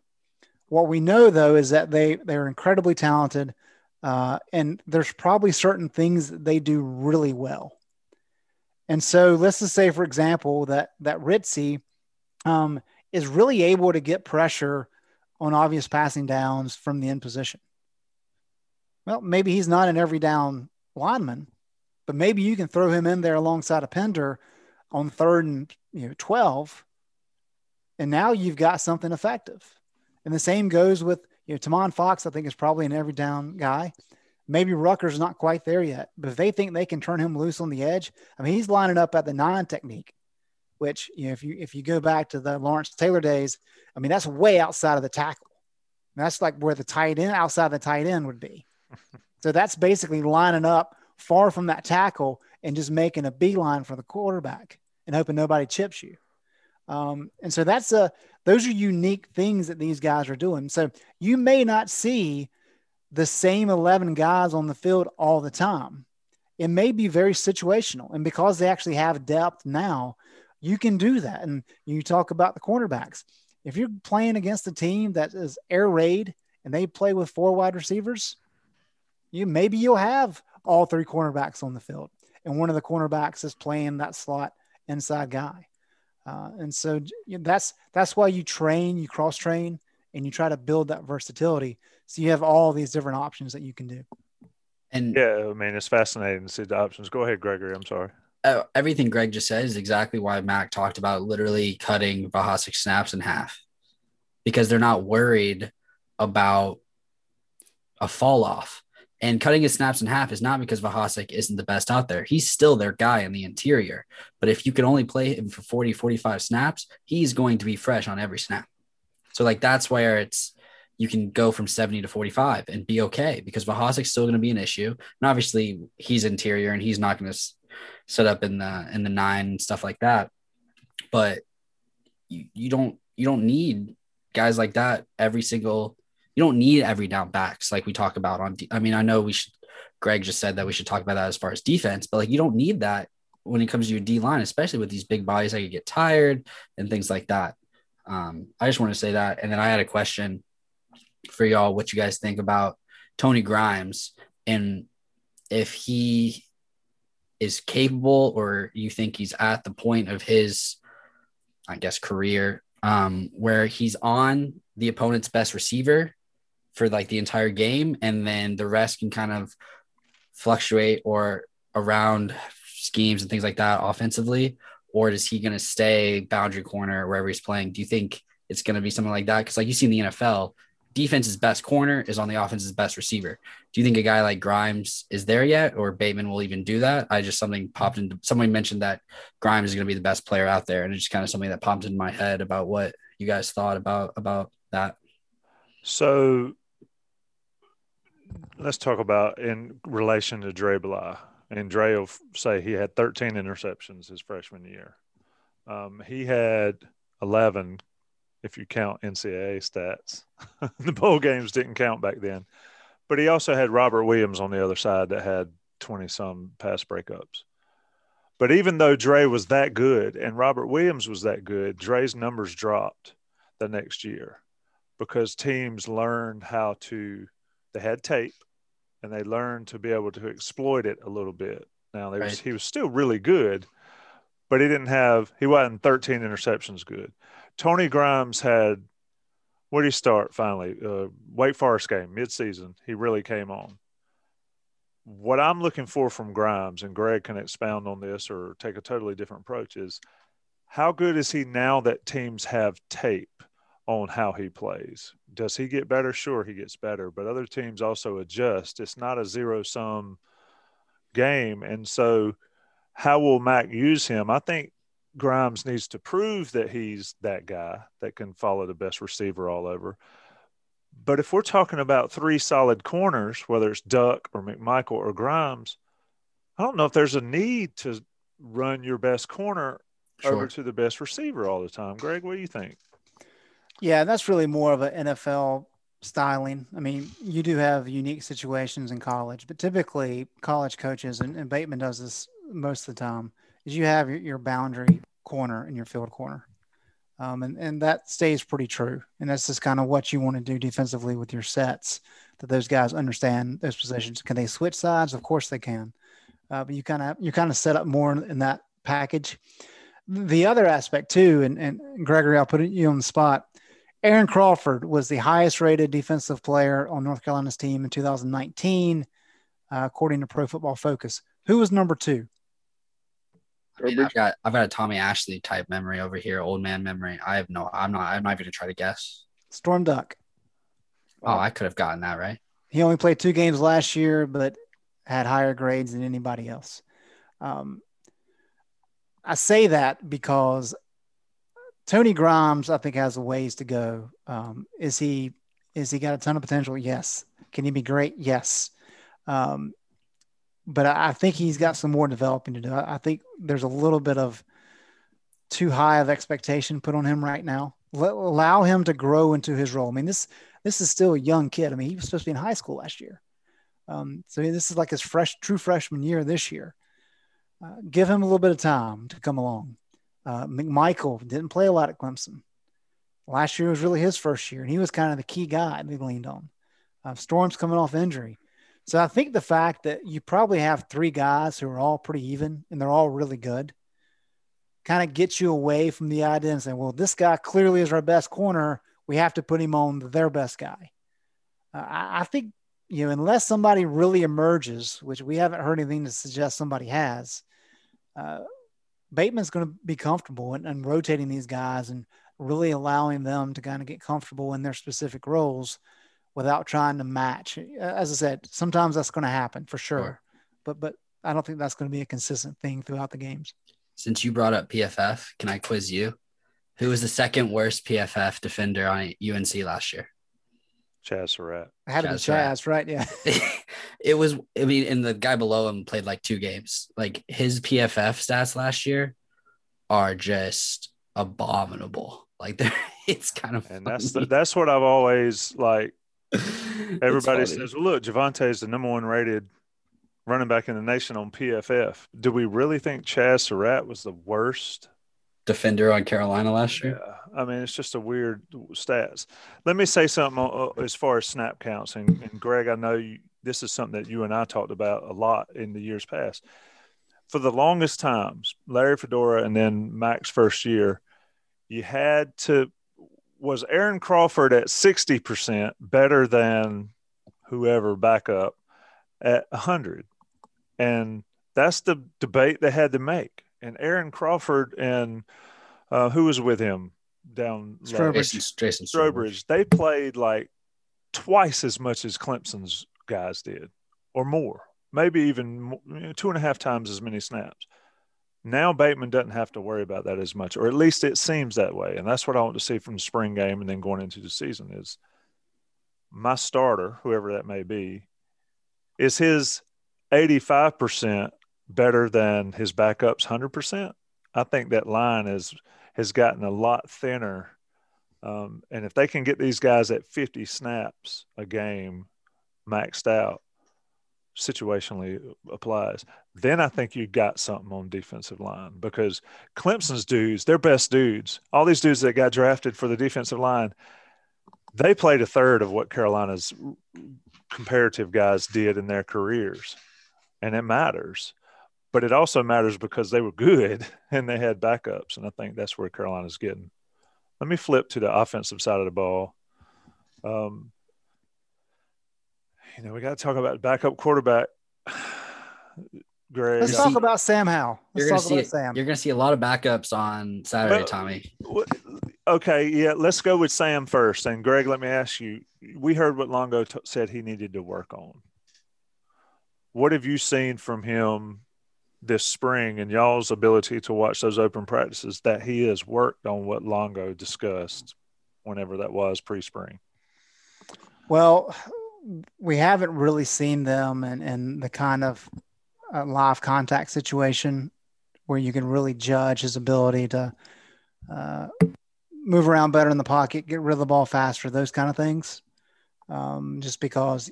What we know, though, is that they, they're incredibly talented, uh, and there's probably certain things that they do really well. And so let's just say, for example, that, that Ritzie um, is really able to get pressure on obvious passing downs from the in position. Well, maybe he's not an every down lineman, but maybe you can throw him in there alongside a Pender on third and you know twelve, and now you've got something effective. And the same goes with you know Tomon Fox. I think is probably an every down guy. Maybe Rucker's not quite there yet, but if they think they can turn him loose on the edge, I mean he's lining up at the nine technique, which you know if you if you go back to the Lawrence Taylor days, I mean that's way outside of the tackle. And that's like where the tight end outside the tight end would be. So that's basically lining up far from that tackle and just making a beeline for the quarterback and hoping nobody chips you. Um, and so that's a, those are unique things that these guys are doing. So you may not see the same eleven guys on the field all the time. It may be very situational. And because they actually have depth now, you can do that. And you talk about the cornerbacks. If you're playing against a team that is air raid and they play with four wide receivers, you maybe you'll have all three cornerbacks on the field, and one of the cornerbacks is playing that slot inside guy. Uh, and so you know, that's that's why you train, you cross train, and you try to build that versatility. So you have all these different options that you can do. And yeah, I mean, it's fascinating to see the options. Go ahead, Gregory. I'm sorry. Uh, everything Greg just said is exactly why Mack talked about literally cutting Vohasek snaps in half, because they're not worried about a fall off. And cutting his snaps in half is not because Vohasek isn't the best out there. He's still their guy in the interior. But if you can only play him for forty, forty-five snaps, he's going to be fresh on every snap. So, like, that's where it's you can go from seventy to forty-five and be okay, because Vahasek's still going to be an issue. And obviously, he's interior and he's not going to set up in the in the nine and stuff like that. But you, you don't you don't need guys like that every single – you don't need every down backs like we talk about on de- – I mean, I know we should – Greg just said that we should talk about that as far as defense, but, like, you don't need that when it comes to your D-line, especially with these big bodies that you get tired and things like that. Um, I just want to say that. And then I had a question for y'all, what you guys think about Tony Grimes and if he is capable or you think he's at the point of his, I guess, career um, where he's on the opponent's best receiver for like the entire game, and then the rest can kind of fluctuate or around schemes and things like that offensively, or is he going to stay boundary corner wherever he's playing? Do you think it's going to be something like that? Because like you see in the N F L, defense's best corner is on the offense's best receiver. Do you think a guy like Grimes is there yet, or Bateman will even do that? I just something popped into someone mentioned that Grimes is going to be the best player out there, and it's just kind of something that popped in my head about what you guys thought about about that. So let's talk about in relation to Dre Bly. And Dre will say he had thirteen interceptions his freshman year. Um, he had eleven, if you count N C double A stats. The bowl games didn't count back then. But he also had Robert Williams on the other side that had twenty-some pass breakups. But even though Dre was that good and Robert Williams was that good, Dre's numbers dropped the next year because teams learned how to – they had tape, and they learned to be able to exploit it a little bit. Now, they right. was, he was still really good, but he didn't have – he wasn't thirteen interceptions good. Tony Grimes had – where did he start finally? Uh, Wake Forest game, midseason. He really came on. What I'm looking for from Grimes, and Greg can expound on this or take a totally different approach, is how good is he now that teams have tape on how he plays? Does he get better? Sure, he gets better, but other teams also adjust. It's not a zero-sum game, and so how will Mack use him? I think Grimes needs to prove that he's that guy that can follow the best receiver all over. But if we're talking about three solid corners, whether it's Duck or McMichael or Grimes, I don't know if there's a need to run your best corner sure. over to the best receiver all the time. Greg, what do you think? Yeah, that's really more of an N F L styling. I mean, you do have unique situations in college, but typically college coaches, and, and Bateman does this most of the time, is you have your, your boundary corner and your field corner. Um, and, and that stays pretty true. And that's just kind of what you want to do defensively with your sets, that those guys understand those positions. Can they switch sides? Of course they can. Uh, but you kind of you kind of set up more in, in that package. The other aspect too, and, and Gregory, I'll put you on the spot. Aaron Crawford was the highest rated defensive player on North Carolina's team in two thousand nineteen, uh, according to Pro Football Focus. Who was number two? I mean, I've got I've got a Tommy Ashley type memory over here, old man memory. I have no, I'm not, I'm not even gonna try to guess. Storm Duck. Oh, I could have gotten that right. He only played two games last year, but had higher grades than anybody else. Um, I say that because Tony Grimes, I think, has a ways to go. Um, is he is he got a ton of potential? Yes. Can he be great? Yes. Um, But I think he's got some more developing to do. I think there's a little bit of too high of expectation put on him right now. Let, allow him to grow into his role. I mean, this this is still a young kid. I mean, he was supposed to be in high school last year. Um, so this is like his fresh, true freshman year this year. Uh, give him a little bit of time to come along. Uh, McMichael didn't play a lot at Clemson. Last year was really his first year, and he was kind of the key guy they leaned on. Uh, Storm's coming off injury. So I think the fact that you probably have three guys who are all pretty even and they're all really good kind of gets you away from the idea and saying, well, this guy clearly is our best corner. We have to put him on their best guy. Uh, I think, you know, unless somebody really emerges, which we haven't heard anything to suggest somebody has, uh, Bateman's going to be comfortable in, in rotating these guys and really allowing them to kind of get comfortable in their specific roles without trying to match. As I said, sometimes that's going to happen for sure, sure. But but I don't think that's going to be a consistent thing throughout the games. Since you brought up P F F, can I quiz you? Who was the second worst P F F defender on U N C last year? Chaz Surratt. I had to be Chaz, right? Yeah. It was, I mean, and the guy below him played like two games. Like his P F F stats last year are just abominable. Like they're, it's kind of funny. And that's, the, that's what I've always like, everybody says, well, look, Javonte is the number one rated running back in the nation on P F F. Do we really think Chaz Surratt was the worst defender on Carolina last year? Yeah. I mean, it's just a weird stats. Let me say something as far as snap counts. And, and Greg, I know you, this is something that you and I talked about a lot in the years past. For the longest times, Larry Fedora and then Mack's first year, you had to – was Aaron Crawford at sixty percent better than whoever back up at one hundred? And that's the debate they had to make. And Aaron Crawford and uh, who was with him down – Strobridge. Jason Strobridge. They played like twice as much as Clemson's guys did or more, maybe even two and a half times as many snaps. Now Bateman doesn't have to worry about that as much, or at least it seems that way. And that's what I want to see from the spring game and then going into the season is my starter, whoever that may be, is his eighty-five percent better than his backup's one hundred percent? I think that line is, has gotten a lot thinner. Um, and if they can get these guys at fifty snaps a game maxed out, situationally applies, then I think you got something on defensive line, because Clemson's dudes, their best dudes, all these dudes that got drafted for the defensive line, they played a third of what Carolina's comparative guys did in their careers. And it matters, but it also matters because they were good and they had backups. And I think that's where Carolina's getting. Let me flip to the offensive side of the ball. Um, You know, we got to talk about backup quarterback. Greg. Let's talk about Sam Howell. Let's talk about Sam. You're going to see a lot of backups on Saturday, well, Tommy. Okay, yeah, let's go with Sam first. And, Greg, let me ask you, we heard what Longo t- said he needed to work on. What have you seen from him this spring and y'all's ability to watch those open practices that he has worked on what Longo discussed whenever that was pre-spring? Well – we haven't really seen them in, in the kind of uh, live contact situation where you can really judge his ability to uh, move around better in the pocket, get rid of the ball faster, those kind of things. Um, just because,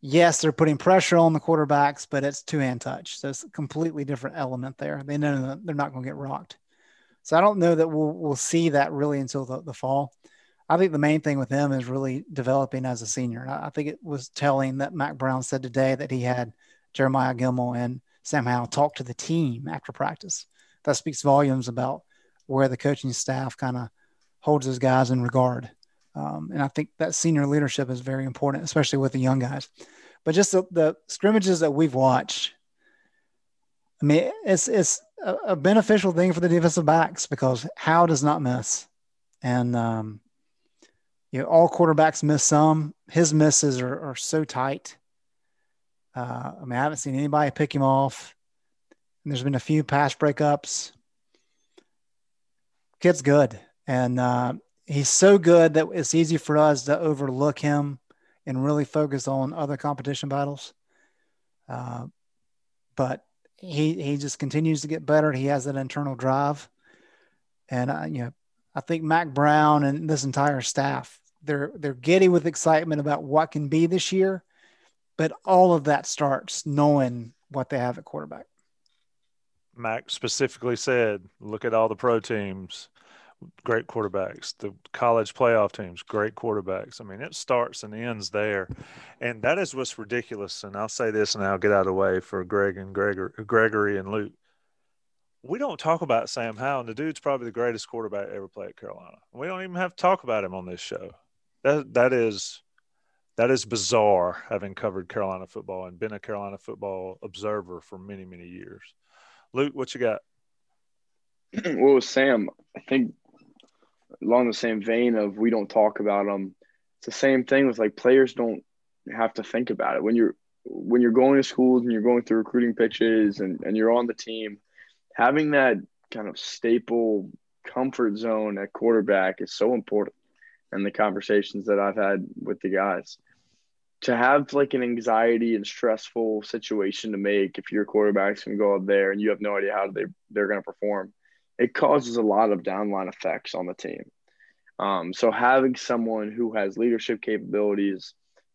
yes, they're putting pressure on the quarterbacks, but it's two-hand touch. So it's a completely different element there. They know that they're not going to get rocked. So I don't know that we'll we'll see that really until the, the fall. I think the main thing with him is really developing as a senior. I, I think it was telling that Mack Brown said today that he had Jeremiah Gilmore and Sam Howell talk to the team after practice. That speaks volumes about where the coaching staff kind of holds those guys in regard. Um, and I think that senior leadership is very important, especially with the young guys. But just the, the scrimmages that we've watched, I mean, it's it's a, a beneficial thing for the defensive backs because Howe does not miss. And, um, you know, all quarterbacks miss some. His misses are, are so tight. Uh, I mean, I haven't seen anybody pick him off. And there's been a few pass breakups. Kid's good. And uh, he's so good that it's easy for us to overlook him and really focus on other competition battles. Uh, but he he just continues to get better. He has that internal drive. And, uh, you know, I think Mack Brown and this entire staff, they're they're giddy with excitement about what can be this year. But all of that starts knowing what they have at quarterback. Mack specifically said, look at all the pro teams, great quarterbacks, the college playoff teams, great quarterbacks. I mean, it starts and ends there. And that is what's ridiculous. And I'll say this and I'll get out of the way for Greg and Gregor, Gregory and Luke. We don't talk about Sam Howell, and the dude's probably the greatest quarterback ever played at Carolina. We don't even have to talk about him on this show. That That is – That is bizarre, having covered Carolina football and been a Carolina football observer for many, many years. Luke, what you got? Well, Sam, I think along the same vein of we don't talk about them, it's the same thing with, like, players don't have to think about it. When you're when you're going to schools and you're going through recruiting pitches and, and you're on the team, having that kind of staple comfort zone at quarterback is so important. And the conversations that I've had with the guys, to have like an anxiety and stressful situation to make if your quarterback's going to go up there and you have no idea how they, they're going to perform, it causes a lot of downline effects on the team. Um, so having someone who has leadership capabilities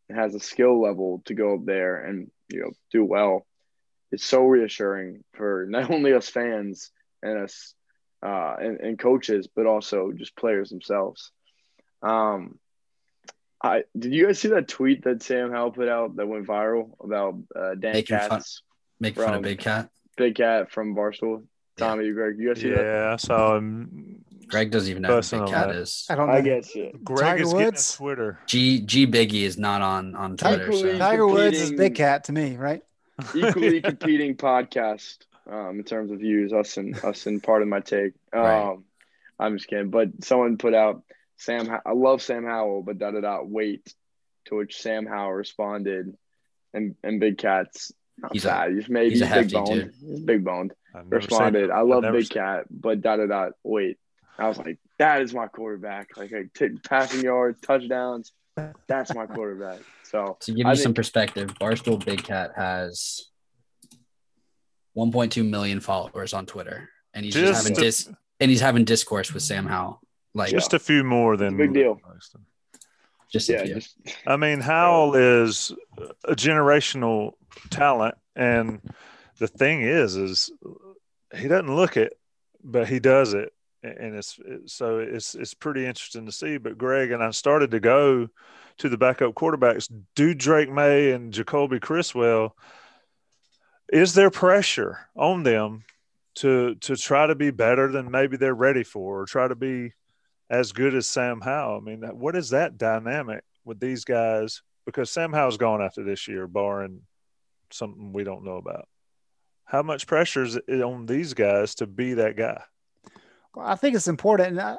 and has a skill level to go up there and, you know, do well is so reassuring for not only us fans and us uh, and, and coaches, but also just players themselves. Um, I did you guys see that tweet that Sam Howell put out that went viral about uh, Dan Making Katz? Fun, make fun of Big Cat. Big Cat from Barstool. Tommy, yeah. Greg, you guys see yeah, that? Yeah, I saw him. Greg doesn't even know what Big Cat that. is. I don't know. I guess it. Greg Tiger is Woods? Getting on Twitter. G G Biggie is not on, on Twitter. So. Tiger Woods is Big Cat to me, right? Equally competing podcast um, in terms of views, us and, us and Part of My Take. Um, right. I'm just kidding. But someone put out, Sam, I love Sam Howell, but da da da. Wait, to which Sam Howell responded, and and Big Cat's he's bad. A, he's maybe he's, he's big boned. He's big boned. Responded, I love Big Cat, but da da da. Wait, I was like, that is my quarterback. Like, like t- passing yards, touchdowns. That's my quarterback. So to give you some perspective, Barstool Big Cat has one point two million followers on Twitter, and he's just, just having to- dis and he's having discourse with Sam Howell. Like, just yeah. a few more than big deal. Just, yeah, just I mean, Howell is a generational talent, and the thing is, is he doesn't look it, but he does it, and it's, it's so it's it's pretty interesting to see. But Greg and I started to go to the backup quarterbacks. Do Drake May and Jacoby Criswell? Is there pressure on them to to try to be better than maybe they're ready for, or try to be as good as Sam Howell? I mean, what is that dynamic with these guys? Because Sam Howell's gone after this year, barring something we don't know about. How much pressure is it on these guys to be that guy? Well, I think it's important. And I,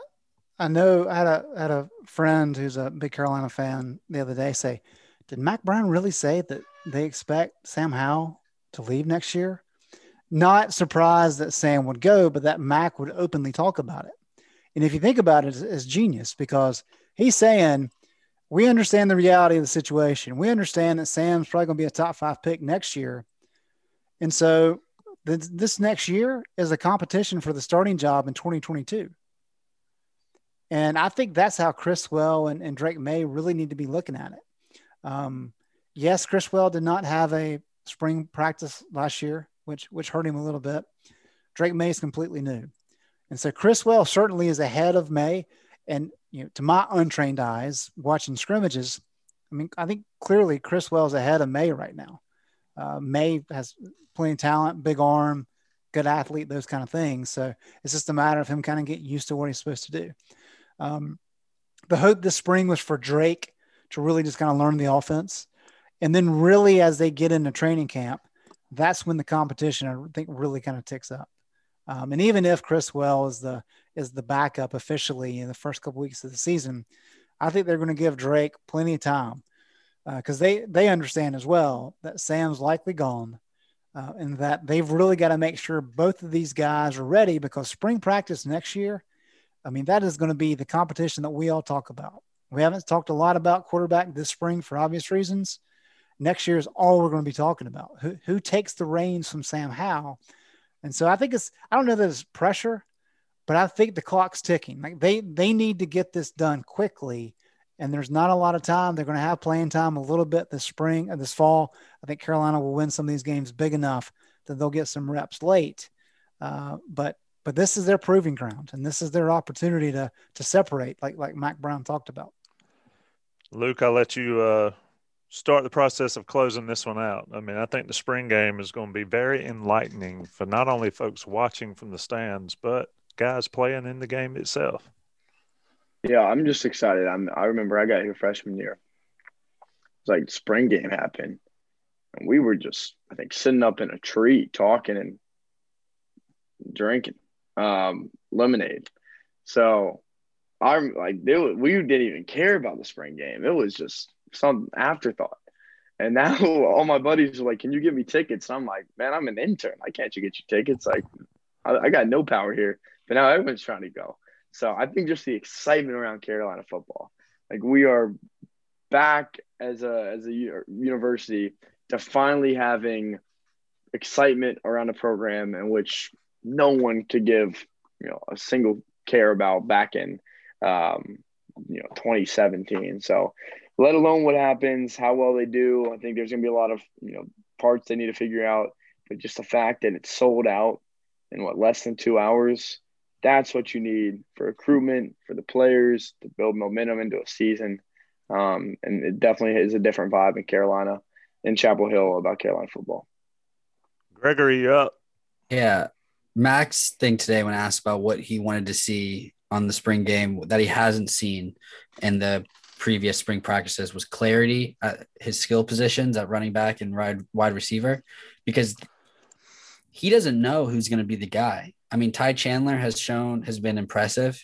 I know I had a, had a friend who's a big Carolina fan the other day say, did Mack Brown really say that they expect Sam Howell to leave next year? Not surprised that Sam would go, but that Mack would openly talk about it. And if you think about it, it's genius, because he's saying, we understand the reality of the situation. We understand that Sam's probably going to be a top five pick next year. And so th- this next year is a competition for the starting job in twenty twenty-two. And I think that's how Criswell and, and Drake May really need to be looking at it. Um, yes, Criswell did not have a spring practice last year, which, which hurt him a little bit. Drake May is completely new. And so Criswell certainly is ahead of May. And, you know, to my untrained eyes, watching scrimmages, I mean, I think clearly Criswell's ahead of May right now. Uh, May has plenty of talent, big arm, good athlete, those kind of things. So it's just a matter of him kind of getting used to what he's supposed to do. Um, the hope this spring was for Drake to really just kind of learn the offense. And then really, as they get into training camp, that's when the competition, I think, really kind of ticks up. Um, and even if Criswell is the, is the backup officially in the first couple weeks of the season, I think they're going to give Drake plenty of time because uh, they, they understand as well that Sam's likely gone uh, and that they've really got to make sure both of these guys are ready, because spring practice next year, I mean, that is going to be the competition that we all talk about. We haven't talked a lot about quarterback this spring for obvious reasons. Next year is all we're going to be talking about. Who, who takes the reins from Sam Howell? And so I think it's, I don't know that it's pressure, but I think the clock's ticking. Like they, they need to get this done quickly, and there's not a lot of time. They're going to have playing time a little bit this spring or this fall. I think Carolina will win some of these games big enough that they'll get some reps late. Uh, but, but this is their proving ground, and this is their opportunity to, to separate like, like Mack Brown talked about. Luke, I'll let you, uh, start the process of closing this one out. I mean, I think the spring game is going to be very enlightening for not only folks watching from the stands, but guys playing in the game itself. Yeah, I'm just excited. I'm, I remember I got here freshman year. It's like spring game happened, and we were just, I think, sitting up in a tree talking and drinking um, lemonade. So I'm like, was, we didn't even care about the spring game. It was just some afterthought. And now all my buddies are like, can you give me tickets? And I'm like, man, I'm an intern. I can't you get your tickets? Like, I, I got no power here. But now everyone's trying to go. So I think just the excitement around Carolina football. Like, we are back as a as a university to finally having excitement around a program in which no one could give, you know, a single care about back in um, you know, twenty seventeen. So let alone what happens, how well they do. I think there's going to be a lot of, you know, parts they need to figure out. But just the fact that it's sold out in, what, less than two hours, that's what you need for recruitment, for the players, to build momentum into a season. Um, and it definitely is a different vibe in Carolina, in Chapel Hill, about Carolina football. Gregory, you up? Yeah. Mack's thing today when asked about what he wanted to see on the spring game that he hasn't seen in the – previous spring practices was clarity at his skill positions at running back and wide receiver, because he doesn't know who's going to be the guy. I mean, Ty Chandler has shown, has been impressive,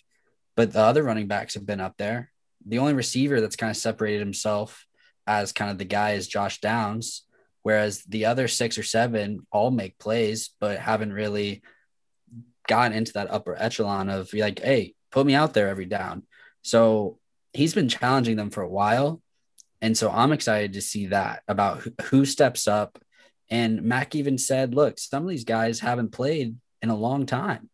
but the other running backs have been up there. The only receiver that's kind of separated himself as kind of the guy is Josh Downs, whereas the other six or seven all make plays, but haven't really gotten into that upper echelon of like, hey, put me out there every down. So he's been challenging them for a while. And so I'm excited to see that about who steps up. And Mack even said, look, some of these guys haven't played in a long time.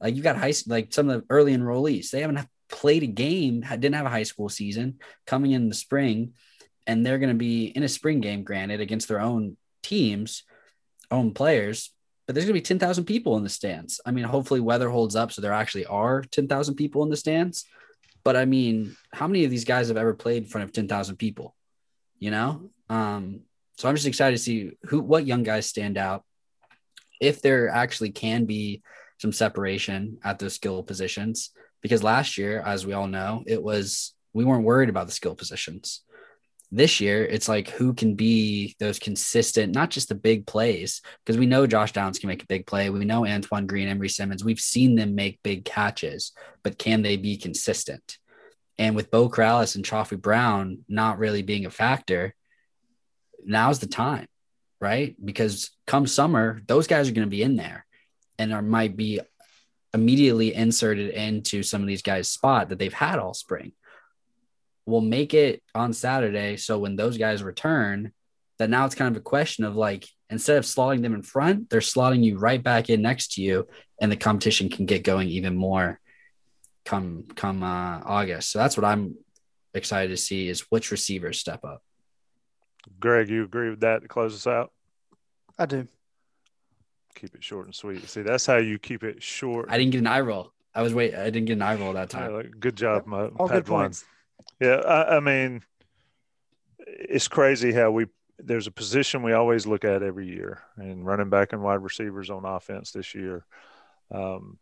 Like you've got high, like some of the early enrollees, they haven't played a game, didn't have a high school season coming in the spring. And they're going to be in a spring game, granted, against their own teams, own players, but there's going to be ten thousand people in the stands. I mean, hopefully weather holds up, so there actually are ten thousand people in the stands. But I mean, how many of these guys have ever played in front of ten thousand people, you know? Um, so I'm just excited to see who, what young guys stand out, if there actually can be some separation at those skill positions, because last year, as we all know, it was, we weren't worried about the skill positions. This year, it's like, who can be those consistent, not just the big plays, because we know Josh Downs can make a big play. We know Antoine Green, Emory Simmons. We've seen them make big catches, but can they be consistent? And with Bo Corrales and Chaffee Brown not really being a factor, now's the time, right? Because come summer, those guys are going to be in there and are, might be immediately inserted into some of these guys' spot that they've had all spring. We'll make it on Saturday. So when those guys return, that now it's kind of a question of like, instead of slotting them in front, they're slotting you right back in next to you, and the competition can get going even more come, come uh, August. So that's what I'm excited to see, is which receivers step up. Greg, you agree with that to close us out? I do. keep it short and sweet. See, that's how you keep it short. I didn't get an eye roll. I was wait. I didn't get an eye roll that time. Yeah, like, good job, my all good points. Yeah, I, I mean, it's crazy how we there's a position we always look at every year, and running back and wide receivers on offense this year. Um,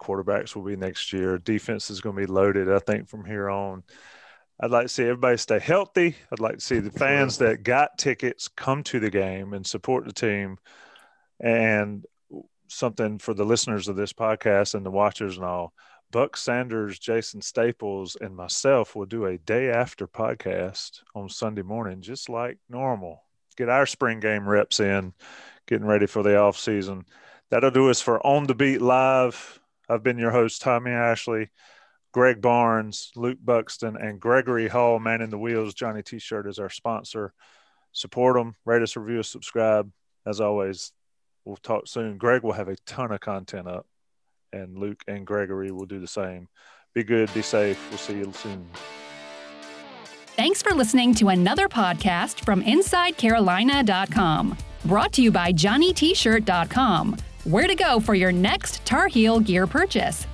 quarterbacks will be next year. Defense is going to be loaded, I think, from here on. I'd like to see everybody stay healthy. I'd like to see the fans that got tickets come to the game and support the team. And something for the listeners of this podcast and the watchers and all, Buck Sanders, Jason Staples, and myself will do a day after podcast on Sunday morning, just like normal. Get our spring game reps in, getting ready for the off season. That'll do us for On the Beat Live. I've been your host, Tommy Ashley. Greg Barnes, Luke Buxton, and Gregory Hall, Man in the Wheels. Johnny T-shirt is our sponsor. Support them. Rate us, review us, subscribe. As always, we'll talk soon. Greg will have a ton of content up, and Luke and Gregory will do the same. Be good. Be safe. We'll see you soon. Thanks for listening to another podcast from Inside Carolina dot com. Brought to you by Johnny T Shirt dot com. Where to go for your next Tar Heel gear purchase.